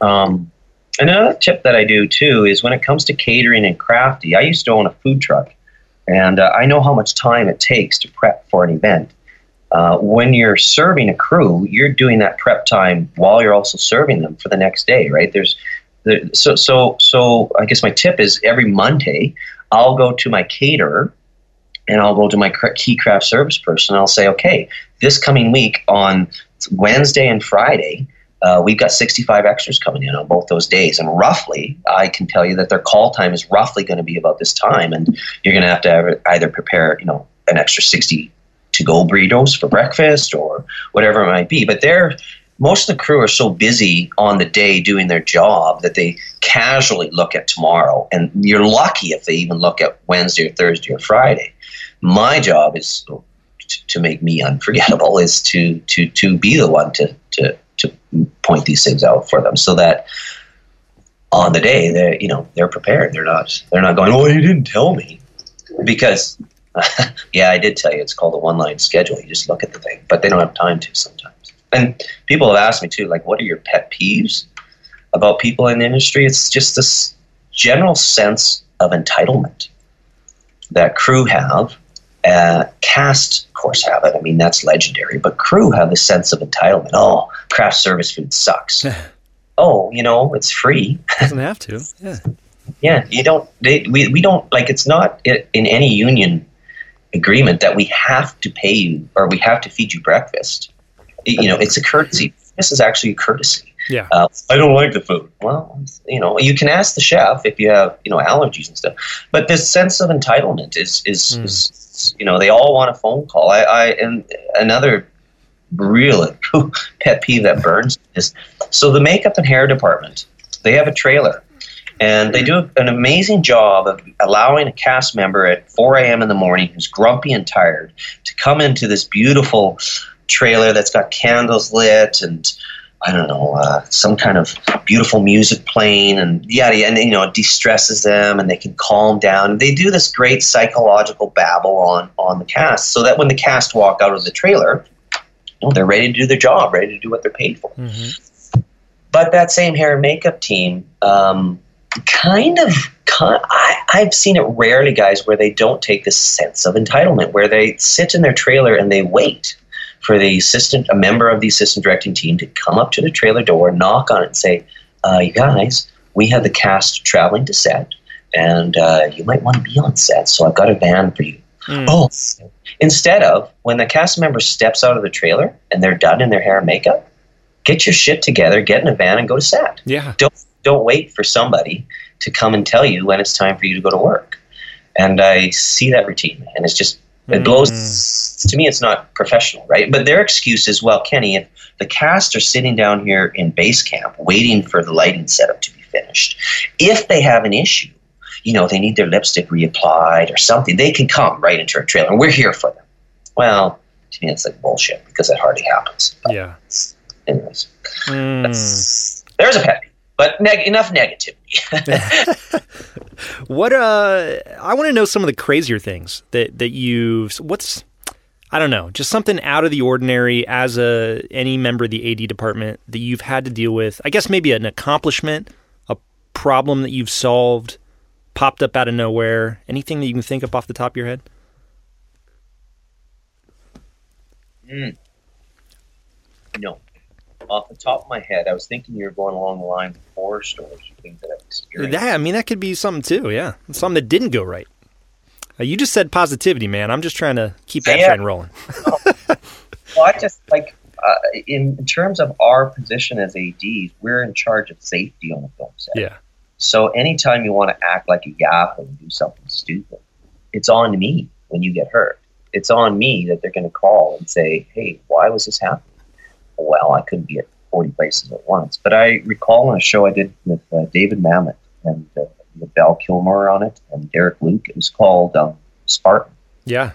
them. Another tip that I do, too, is when it comes to catering and crafty, I used to own a food truck, and I know how much time it takes to prep for an event. When you're serving a crew, you're doing that prep time while you're also serving them for the next day, right? So I guess my tip is every Monday, I'll go to my caterer and I'll go to my key craft service person. And I'll say, okay, this coming week on Wednesday and Friday, we've got 65 extras coming in on both those days. And roughly, I can tell you that their call time is roughly going to be about this time. And you're going to have either prepare, an extra 60 to-go burritos for breakfast or whatever it might be. But most of the crew are so busy on the day doing their job that they casually look at tomorrow. And you're lucky if they even look at Wednesday or Thursday or Friday. My job is to make me unforgettable, is to be the one to point these things out for them, so that on the day they're prepared. They're not going, oh, you didn't tell me, because yeah, I did tell you. It's called a one-line schedule. You just look at the thing, but they don't have time to sometimes. And people have asked me too, like, what are your pet peeves about people in the industry? It's just this general sense of entitlement that crew have. Cast, of course, have it. I mean, that's legendary. But crew have a sense of entitlement. Oh, craft service food sucks. Oh, it's free. Doesn't have to. Yeah. Yeah. You don't. We don't, like. It's not in any union agreement that we have to pay you or we have to feed you breakfast. It's a courtesy. This is actually a courtesy. Yeah. I don't like the food. Well, you can ask the chef if you have, allergies and stuff. But this sense of entitlement is they all want a phone call. And another real pet peeve that burns is, so the makeup and hair department, they have a trailer, and they do an amazing job of allowing a cast member at 4 a.m. in the morning who's grumpy and tired to come into this beautiful trailer that's got candles lit and, I don't know, some kind of beautiful music playing and it de-stresses them and they can calm down. They do this great psychological babble on the cast, so that when the cast walk out of the trailer, they're ready to do their job, ready to do what they're paid for. Mm-hmm. But that same hair and makeup team, I've seen it rarely, guys, where they don't take this sense of entitlement, where they sit in their trailer and they wait for a member of the assistant directing team to come up to the trailer door, knock on it and say, you guys, we have the cast traveling to set, and you might want to be on set, so I've got a van for you. Mm. Oh, instead of, when the cast member steps out of the trailer and they're done in their hair and makeup, get your shit together, get in a van and go to set. Yeah. Don't don't wait for somebody to come and tell you when it's time for you to go to work. And I see that routine, and it's just, it blows. To me, it's not professional, right? But their excuse is, well, Kenny, if the cast are sitting down here in base camp waiting for the lighting setup to be finished, if they have an issue, you know, they need their lipstick reapplied or something, they can come right into a trailer, and we're here for them. Well, to me, it's like bullshit, because that hardly happens. But yeah. Anyways, there's a pet peeve. But enough negativity. What? I want to know some of the crazier things that you've. What's? I don't know. Just something out of the ordinary as any member of the AD department that you've had to deal with. I guess maybe an accomplishment, a problem that you've solved, popped up out of nowhere. Anything that you can think of off the top of your head? No. Off the top of my head, I was thinking you were going along the line of horror stories, things that I've experienced. Yeah, I mean, that could be something too, yeah. Something that didn't go right. You just said positivity, man. I'm just trying to keep that train rolling. Well, I just, like, in terms of our position as ADs, we're in charge of safety on the film set. Yeah. So anytime you want to act like a yahoo and do something stupid, it's on me when you get hurt. It's on me that they're going to call and say, hey, why was this happening? Well, I couldn't be at 40 places at once. But I recall on a show I did with David Mamet and Val Kilmer on it and Derek Luke. It was called Spartan. Yeah.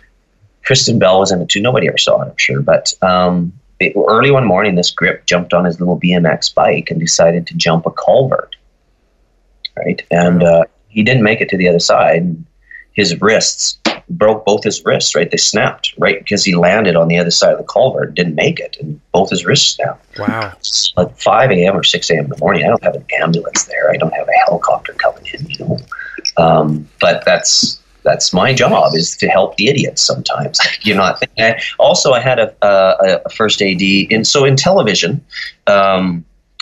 Kristen Bell was in it too. Nobody ever saw it, I'm sure. But early one morning, this grip jumped on his little BMX bike and decided to jump a culvert. Right? And he didn't make it to the other side. And his wrists broke, both his wrists, right? They snapped, right? Because he landed on the other side of the culvert, didn't make it, and both his wrists snapped. Wow. It's like 5 a.m. or 6 a.m. in the morning. I don't have an ambulance there. I don't have a helicopter coming in, you know. But that's my job, is to help the idiots sometimes. You're not thinking. I had a first AD. And so in television,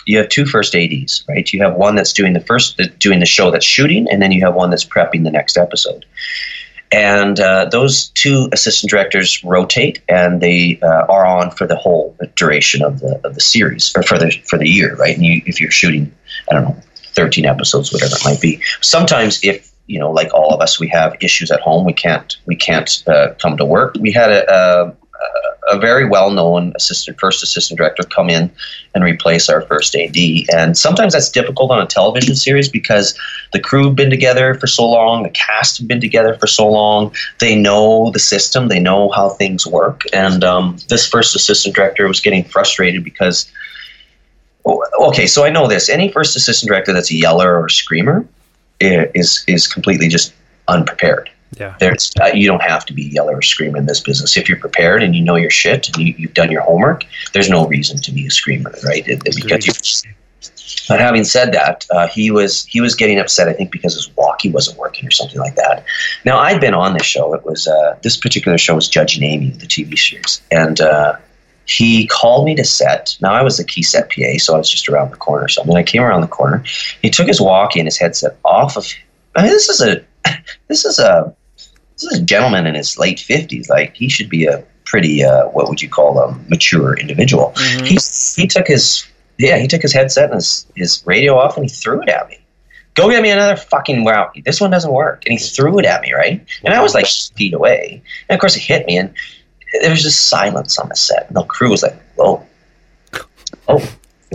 you have two first ADs, right? You have one that's doing the show that's shooting, and then you have one that's prepping the next episode. And those two assistant directors rotate, and they are on for the whole duration of the series, or for the year, right? And if you're shooting, I don't know, 13 episodes, whatever it might be. Sometimes, if you know, like all of us, we have issues at home. We can't come to work. We had a very well-known first assistant director come in and replace our first AD. And sometimes that's difficult on a television series because the crew have been together for so long, the cast have been together for so long, they know the system, they know how things work. And this first assistant director was getting frustrated because, okay, so I know this, any first assistant director that's a yeller or a screamer is completely just unprepared. Yeah, you don't have to be yelling or screaming in this business. If you're prepared and you know your shit and you've done your homework, there's no reason to be a screamer, right? But having said that, he was getting upset, I think, because his walkie wasn't working or something like that. Now, I'd been on this show. It was this particular show was Judging Amy, the TV series, and he called me to set. Now, I was the key set PA, so I was just around the corner or something. I came around the corner. He took his walkie and his headset off of. I mean, this is a gentleman in his late 50s. Like, he should be a pretty, what would you call a mature individual. Mm-hmm. He took his headset and his radio off, and he threw it at me. Go get me another fucking route. This one doesn't work. And he threw it at me, right? And I was like feet away. And of course it hit me, and there was just silence on the set. And the crew was like, whoa. Oh.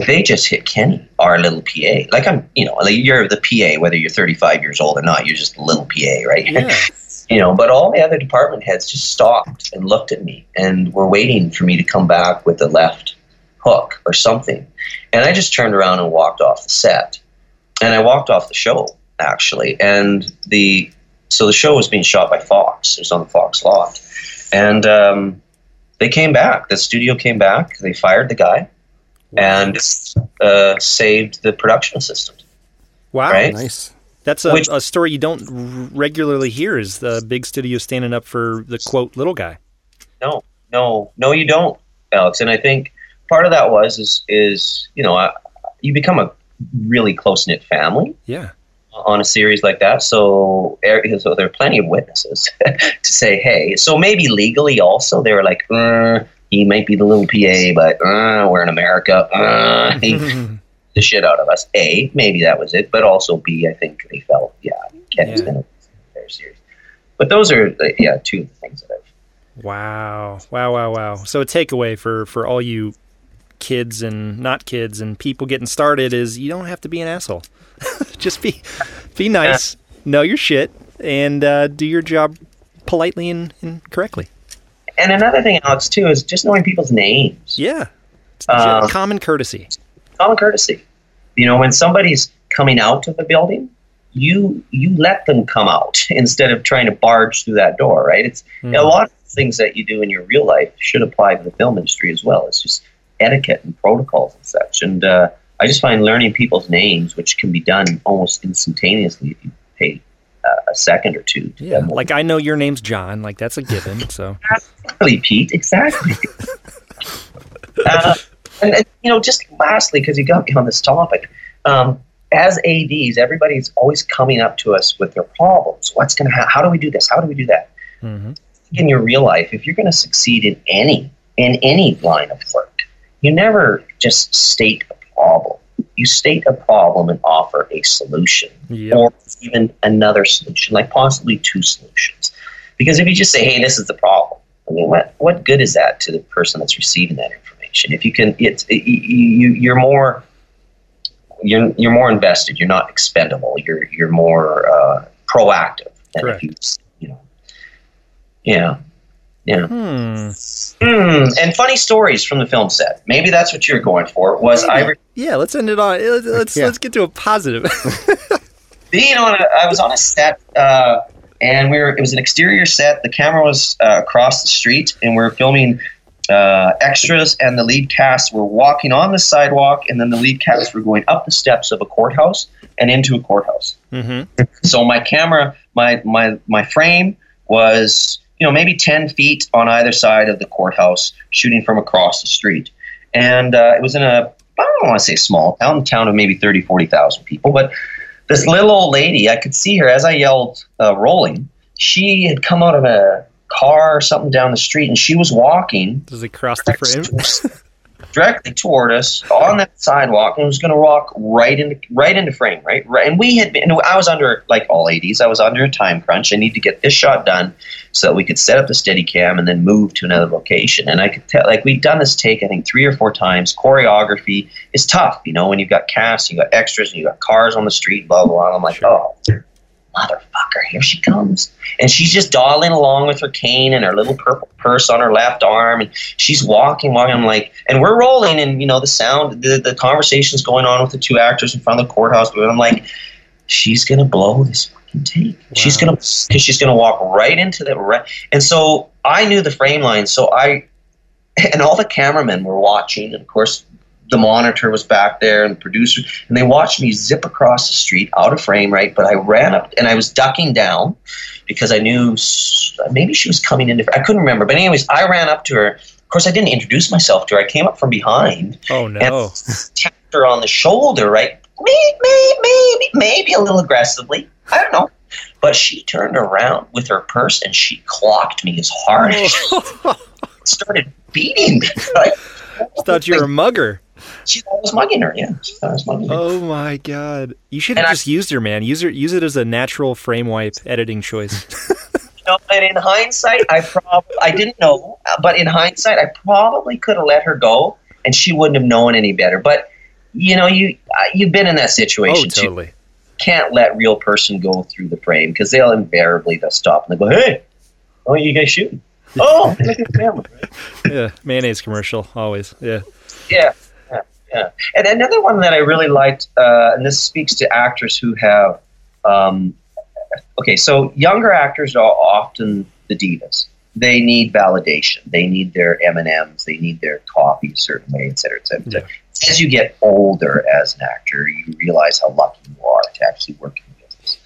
They just hit Kenny, our little PA. Like, I'm, you know, like, you're the PA, whether you're 35 years old or not, you're just a little PA, right? Yeah. You know, but all the other department heads just stopped and looked at me and were waiting for me to come back with the left hook or something. And I just turned around and walked off the set. And I walked off the show, actually. And so the show was being shot by Fox. It was on the Fox lot. And they came back. The studio came back. They fired the guy. And saved the production assistant. Wow, right? Nice. That's a story you don't regularly hear, is the big studio standing up for the, quote, little guy. No, you don't, Alex. And I think part of that is you know, you become a really close-knit family. Yeah. On a series like that. So there are plenty of witnesses to say, hey. So maybe legally also they were like, he might be the little PA, but we're in America. the shit out of us. A, maybe that was it, but also B, I think they felt, Kenny's going to win this entire series. But those are, two of the things that I've... Wow. So a takeaway for all you kids and not kids and people getting started is you don't have to be an asshole. Just be nice, know your shit, and do your job politely and correctly. And another thing, Alex, too, is just knowing people's names. Yeah. Common courtesy. You know, when somebody's coming out of the building, you let them come out instead of trying to barge through that door, right? It's a lot of things that you do in your real life should apply to the film industry as well. It's just etiquette and protocols and such. And I just find learning people's names, which can be done almost instantaneously if you pay a second or two. Like I know your name's John. Like that's a given. So exactly, Pete. Exactly. And just lastly, because you got me on this topic, as ADs, everybody's always coming up to us with their problems. What's going to happen? How do we do this? How do we do that? Mm-hmm. In your real life, if you're going to succeed in any line of work, you never just state a problem. You state a problem and offer a solution, or even another solution, like possibly two solutions. Because if you just say, "Hey, this is the problem," I mean, what good is that to the person that's receiving that information? If you can, you're more invested. You're not expendable. You're more proactive than if you. And funny stories from the film set. Maybe that's what you're going for. Let's end it on. Let's get to a positive. I was on a set. And it was an exterior set. The camera was across the street, and we were filming extras, and the lead cast were walking on the sidewalk, and then the lead cast were going up the steps of a courthouse and into a courthouse. Mm-hmm. So my camera, my frame was, maybe 10 feet on either side of the courthouse, shooting from across the street. And it was in a, I don't want to say small town, a town of maybe 30,000, 40,000 people, but this little old lady, I could see her as I yelled, rolling. She had come out of a car or something down the street, and she was walking. Does it cross the frame? Directly toward us on that sidewalk, and was going to walk right into frame, right? And I was under, like all 80s, I was under a time crunch. I need to get this shot done so that we could set up the Steadicam and then move to another location. And I could tell, like, we've done this take, I think, 3 or 4 times. Choreography is tough, when you've got casts, you've got extras, and you've got cars on the street, blah, blah, blah. I'm like, motherfucker, here she comes. And she's just dawdling along with her cane and her little purple purse on her left arm. And she's walking. I'm like, and we're rolling. And, the sound, the conversation's going on with the two actors in front of the courthouse. And I'm like, she's going to blow this fucking tape. Wow. She's going to walk right into the right. And so I knew the frame line. So and all the cameramen were watching. And of course, the monitor was back there and the producer, and they watched me zip across the street out of frame, right? But I ran up and I was ducking down because I knew maybe she was coming in. I couldn't remember. But anyways, I ran up to her. Of course, I didn't introduce myself to her. I came up from behind. Oh, no. And tapped her on the shoulder, right? Maybe a little aggressively. I don't know. But she turned around with her purse and she clocked me as hard as she started beating me. Right? I thought you were a mugger. She thought I was mugging her, Oh, my God. You should have just used her, man. Use it as a natural frame wipe editing choice. And in hindsight, I didn't know, but in hindsight, I probably could have let her go, and she wouldn't have known any better. But, you've been in that situation, too. Oh, totally. Can't let real person go through the frame, because they'll invariably stop, and they'll go, hey, oh, you guys shooting? Oh, look at the camera. Yeah, mayonnaise commercial, always, Yeah. Yeah. And another one that I really liked, and this speaks to actors who have, so younger actors are often the divas. They need validation. They need their M&Ms. They need their coffee a certain way, et cetera, et cetera, et cetera. Yeah. As you get older as an actor, you realize how lucky you are to actually work in the business.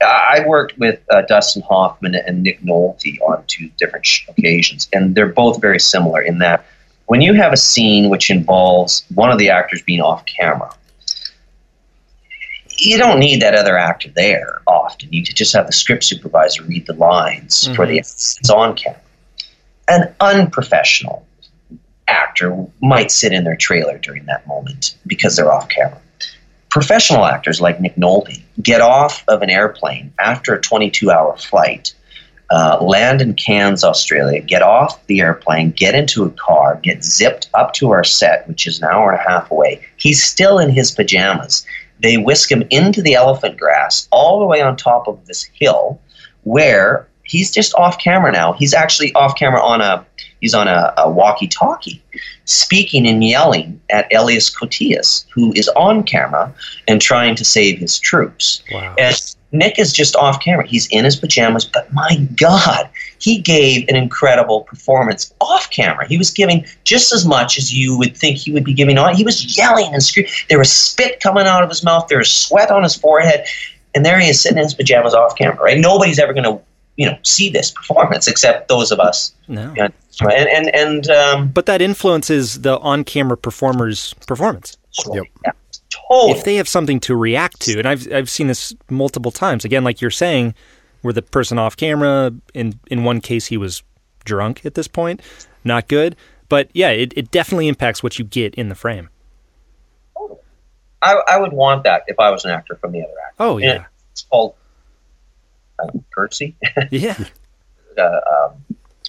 I worked with Dustin Hoffman and Nick Nolte on 2 different occasions, and they're both very similar in that when you have a scene which involves one of the actors being off camera, you don't need that other actor there often. You just have the script supervisor read the lines for the it's on camera. An unprofessional actor might sit in their trailer during that moment because they're off camera. Professional actors like Nick Nolte get off of an airplane after a 22-hour flight, land in Cairns, Australia, get off the airplane, get into a car, get zipped up to our set, which is an hour and a half away. He's still in his pajamas. They whisk him into the elephant grass all the way on top of this hill where he's just off camera now. He's actually off camera on a walkie-talkie, speaking and yelling at Elias Koteas, who is on camera and trying to save his troops. Wow. And Nick is just off camera. He's in his pajamas, but my God, he gave an incredible performance off camera. He was giving just as much as you would think he would be giving on. He was yelling and screaming. There was spit coming out of his mouth. There was sweat on his forehead. And there he is sitting in his pajamas off camera, right? Nobody's ever going to, see this performance except those of us. No. But that influences the on-camera performer's performance. Yep. Yeah. If they have something to react to, and I've seen this multiple times, again, like you're saying, where the person off camera, in one case he was drunk at this point, not good, but yeah, it definitely impacts what you get in the frame. I would want that if I was an actor from the other actor. Oh, yeah. And it's called courtesy. Yeah.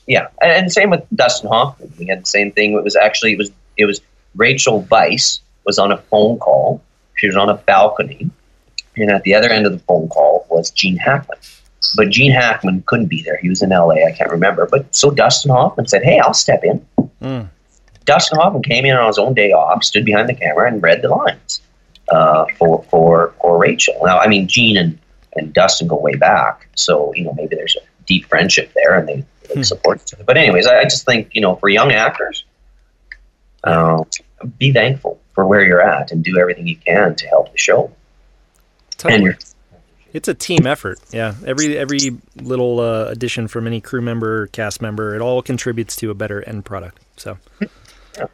Yeah, and same with Dustin Hoffman. We had the same thing. It was Rachel Weisz was on a phone call. She was on a balcony, and at the other end of the phone call was Gene Hackman. But Gene Hackman couldn't be there. He was in LA, I can't remember. But so Dustin Hoffman said, "Hey, I'll step in." Mm. Dustin Hoffman came in on his own day off, stood behind the camera, and read the lines for Rachel. Now, I mean, Gene and Dustin go way back, so maybe there's a deep friendship there, and they support each other. But anyways, I just think for young actors, be thankful for where you're at and do everything you can to help the show. Totally. It's a team effort. Yeah. Every little addition from any crew member or cast member, it all contributes to a better end product. So, yeah.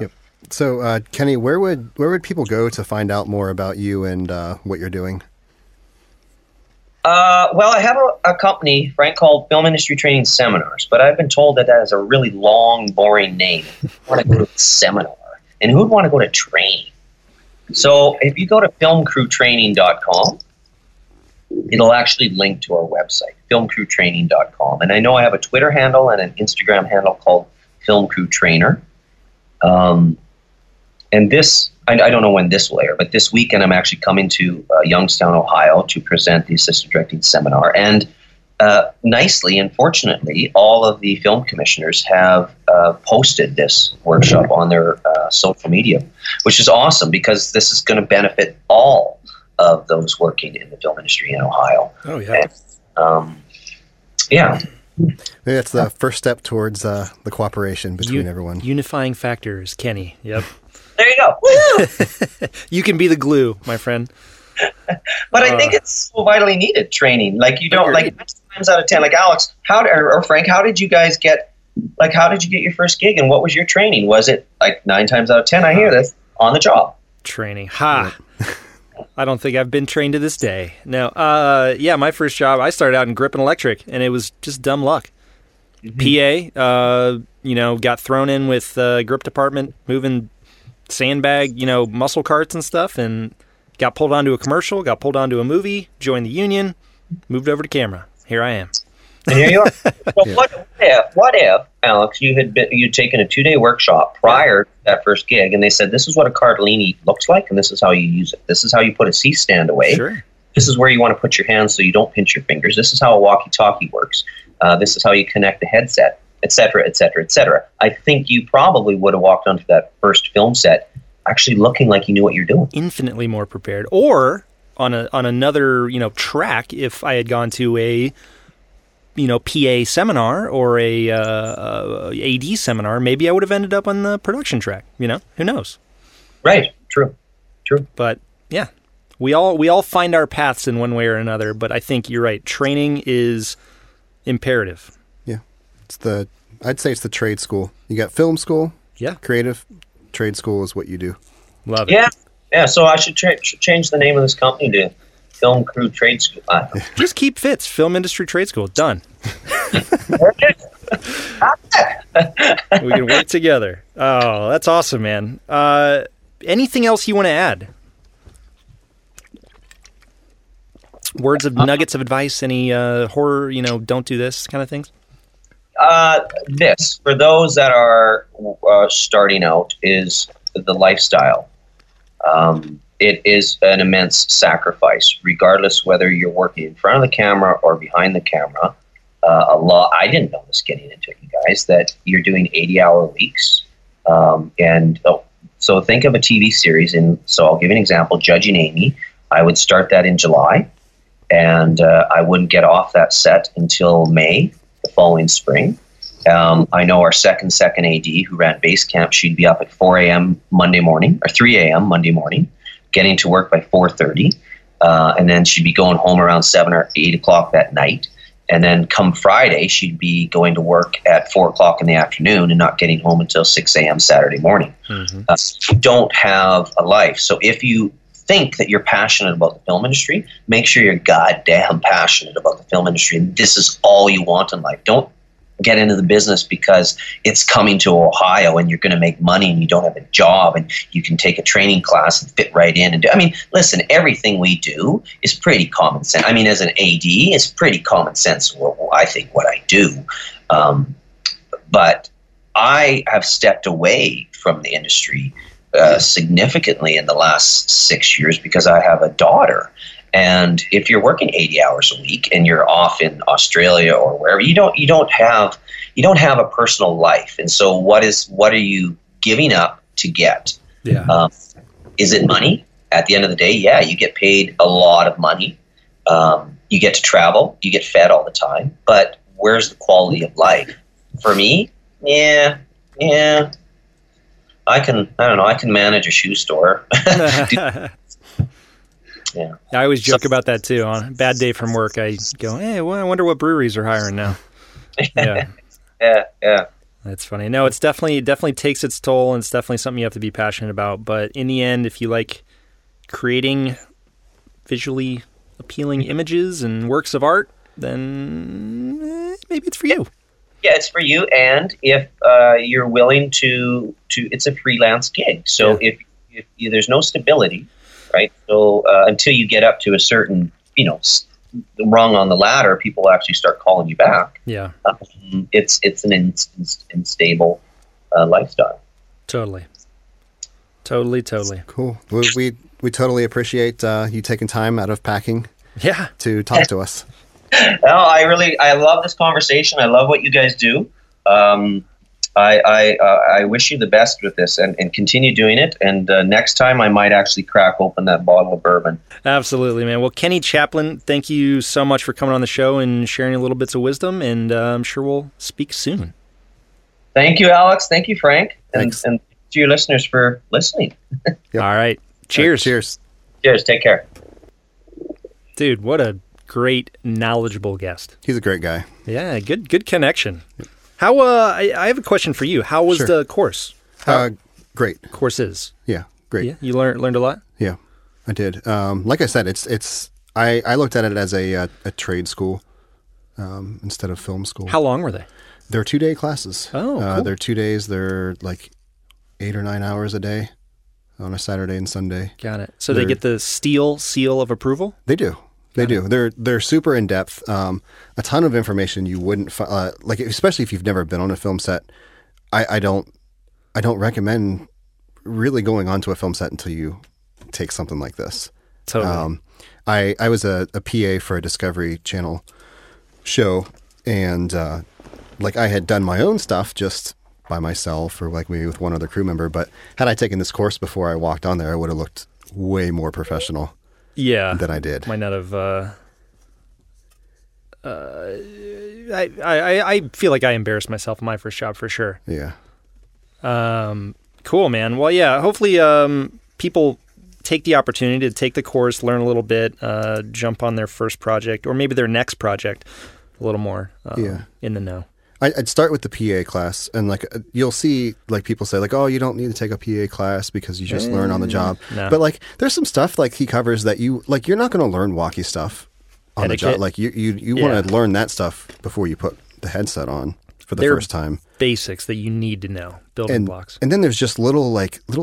Yep. So, Kenny, where would people go to find out more about you and what you're doing? Well, I have a company, Frank, called Film Industry Training Seminars, but I've been told that is a really long, boring name. I want to go to seminar. And who'd want to go to train? So if you go to filmcrewtraining.com, it'll actually link to our website, filmcrewtraining.com. And I know I have a Twitter handle and an Instagram handle called Film Crew Trainer. And this, I don't know when this will air, but this weekend I'm actually coming to Youngstown, Ohio to present the assistant directing seminar. And nicely and fortunately, all of the film commissioners have posted this workshop on their social media, which is awesome because this is going to benefit all of those working in the film industry in Ohio. Oh, yeah. And, yeah. Maybe that's the first step towards the cooperation between everyone. Unifying factors, Kenny. Yep. There you go. Woo! You can be the glue, my friend. But I think it's so vitally needed training. Like you don't like 9 times out of 10. Like Alex, or Frank, how did you guys get? Like, how did you get your first gig, and what was your training? Was it like 9 times out of 10? I hear this on the job training. Ha! I don't think I've been trained to this day. No. Yeah, my first job, I started out in grip and electric, and it was just dumb luck. Mm-hmm. PA, got thrown in with grip department, moving sandbag, muscle carts and stuff, and. Got pulled onto a commercial, got pulled onto a movie, joined the union, moved over to camera. Here I am. And here you are. So yeah. What if, Alex, you'd taken a 2-day workshop prior to that first gig, and they said, this is what a cardellini looks like, and this is how you use it. This is how you put a C-stand away. Sure. This is where you want to put your hands so you don't pinch your fingers. This is how a walkie-talkie works. This is how you connect the headset, et cetera, et cetera, et cetera. I think you probably would have walked onto that first film set actually looking like you knew what you're doing. Infinitely more prepared. Or on another, track, if I had gone to a, PA seminar or a AD seminar, maybe I would have ended up on the production track, who knows? Right. True. But yeah, we all find our paths in one way or another, but I think you're right. Training is imperative. Yeah. I'd say it's the trade school. You got film school. Yeah. Creative. Trade school is what you do. Love it. Yeah. So I should change the name of this company to Film Crew Trade School. Just keep Film Industry Trade School. Done. We can work together. Oh, that's awesome, man. Anything else you want to add? Words of nuggets of advice, any horror, don't do this kind of things? This, for those that are starting out, is the lifestyle. It is an immense sacrifice, regardless whether you're working in front of the camera or behind the camera. I didn't know this getting into it, you guys, that you're doing 80-hour weeks. So think of a TV series. So I'll give you an example, Judging Amy. I would start that in July, and I wouldn't get off that set until May, the following spring. I know our second AD who ran base camp, she'd be up at 4 a.m. Monday morning, or 3 a.m. Monday morning, getting to work by 4:30, and then she'd be going home around 7 or 8 o'clock that night. And then come Friday, she'd be going to work at 4 o'clock in the afternoon and not getting home until 6 a.m. Saturday morning. Mm-hmm. You don't have a life. So if you think that you're passionate about the film industry, make sure you're goddamn passionate about the film industry. And this is all you want in life. Don't get into the business because it's coming to Ohio and you're going to make money and you don't have a job and you can take a training class and fit right in. Listen, everything we do is pretty common sense. As an AD, it's pretty common sense, I think, what I do. But I have stepped away from the industry significantly in the last 6 years because I have a daughter. And if you're working 80 hours a week and you're off in Australia or wherever, you don't have a personal life. And so what are you giving up to get? Yeah. Is it money? At the end of the day, yeah, you get paid a lot of money. You get to travel, you get fed all the time, but where's the quality of life? For me, yeah. I can manage a shoe store. Yeah, I always joke about that too. On a bad day from work, I go, "Hey, well, I wonder what breweries are hiring now." Yeah, yeah. That's funny. No, it's definitely takes its toll, and it's definitely something you have to be passionate about. But in the end, if you like creating visually appealing images and works of art, then maybe it's for you. Yeah, it's for you. And if you're willing to, it's a freelance gig. So if there's no stability. Right. So until you get up to a certain, rung on the ladder, people actually start calling you back. Yeah. It's an unstable lifestyle. Totally. Cool. We totally appreciate you taking time out of packing. Yeah. To talk to us. No, I love this conversation. I love what you guys do. I wish you the best with this and continue doing it. And next time I might actually crack open that bottle of bourbon. Absolutely, man. Well, Kenny Chaplin, thank you so much for coming on the show and sharing your little bits of wisdom. And I'm sure we'll speak soon. Thank you, Alex. Thank you, Frank. And to your listeners for listening. Yep. All right. Cheers. Cheers. Take care. Dude, what a great, knowledgeable guest. He's a great guy. Yeah, good connection. Yep. How I have a question for you. How was the course? Great. Courses. Yeah, great. Yeah, you learned a lot? Yeah, I did. Like I said, it's I looked at it as a trade school instead of film school. How long were they? They're 2-day classes. Oh, cool. They're 2 days. They're like 8 or 9 hours a day on a Saturday and Sunday. Got it. So they get the steel seal of approval? They do. They do. They're super in depth. A ton of information you wouldn't especially if you've never been on a film set. I don't recommend really going onto a film set until you take something like this. Totally. I was a PA for a Discovery Channel show, and I had done my own stuff just by myself or maybe with one other crew member. But had I taken this course before I walked on there, I would have looked way more professional. Yeah, than I did. Might not have. I feel like I embarrassed myself in my first job for sure. Yeah. Cool, man. Well, yeah. Hopefully, people take the opportunity to take the course, learn a little bit, jump on their first project or maybe their next project a little more. In the know. I'd start with the PA class, and you'll see people say oh, you don't need to take a PA class because you just learn on the job. No. But there's some stuff he covers that you you're not going to learn walkie stuff on the job. You want to learn that stuff before you put the headset on for the first time. basics that you need to know, building blocks. And then there's just little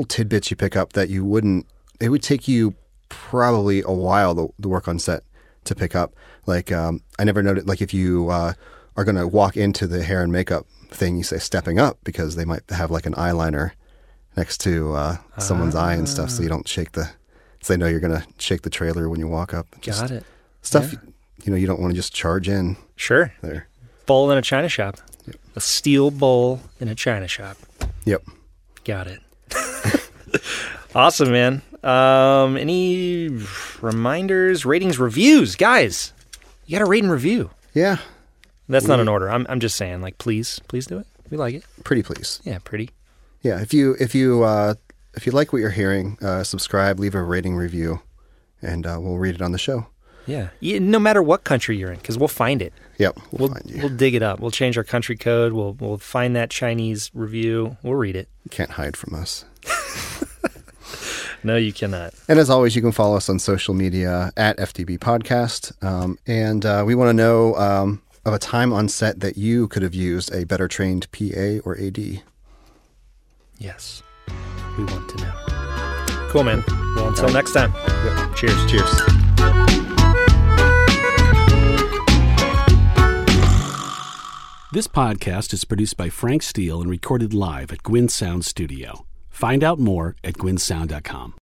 tidbits you pick up that you wouldn't, it would take you probably a while to work on set to pick up. Like, I never noted, like if you are going to walk into the hair and makeup thing, you say stepping up because they might have like an eyeliner next to someone's eye and stuff. So you don't shake so they know you're going to shake the trailer when you walk up. Just got it. Stuff, yeah. You know, you don't want to just charge in. Sure. There. Bowl in a china shop. Yep. A steel bowl in a china shop. Yep. Got it. Awesome, man. Any reminders, ratings, reviews? Guys, you got to rate and review. Yeah. That's not an order. I'm just saying, like, please do it. We like it. Pretty please. Yeah, pretty. Yeah, if you like what you're hearing, subscribe, leave a rating, review, and we'll read it on the show. Yeah. No matter what country you're in, because we'll find it. Yep. We'll find you. We'll dig it up. We'll change our country code. We'll find that Chinese review. We'll read it. You can't hide from us. No, you cannot. And as always, you can follow us on social media at FDB Podcast. And we want to know of a time on set that you could have used a better trained PA or AD. Yes. We want to know. Cool, man. Well, until next time. Yep. Cheers. Cheers. This podcast is produced by Frank Steele and recorded live at Gwynn Sound Studio. Find out more at GwynnSound.com.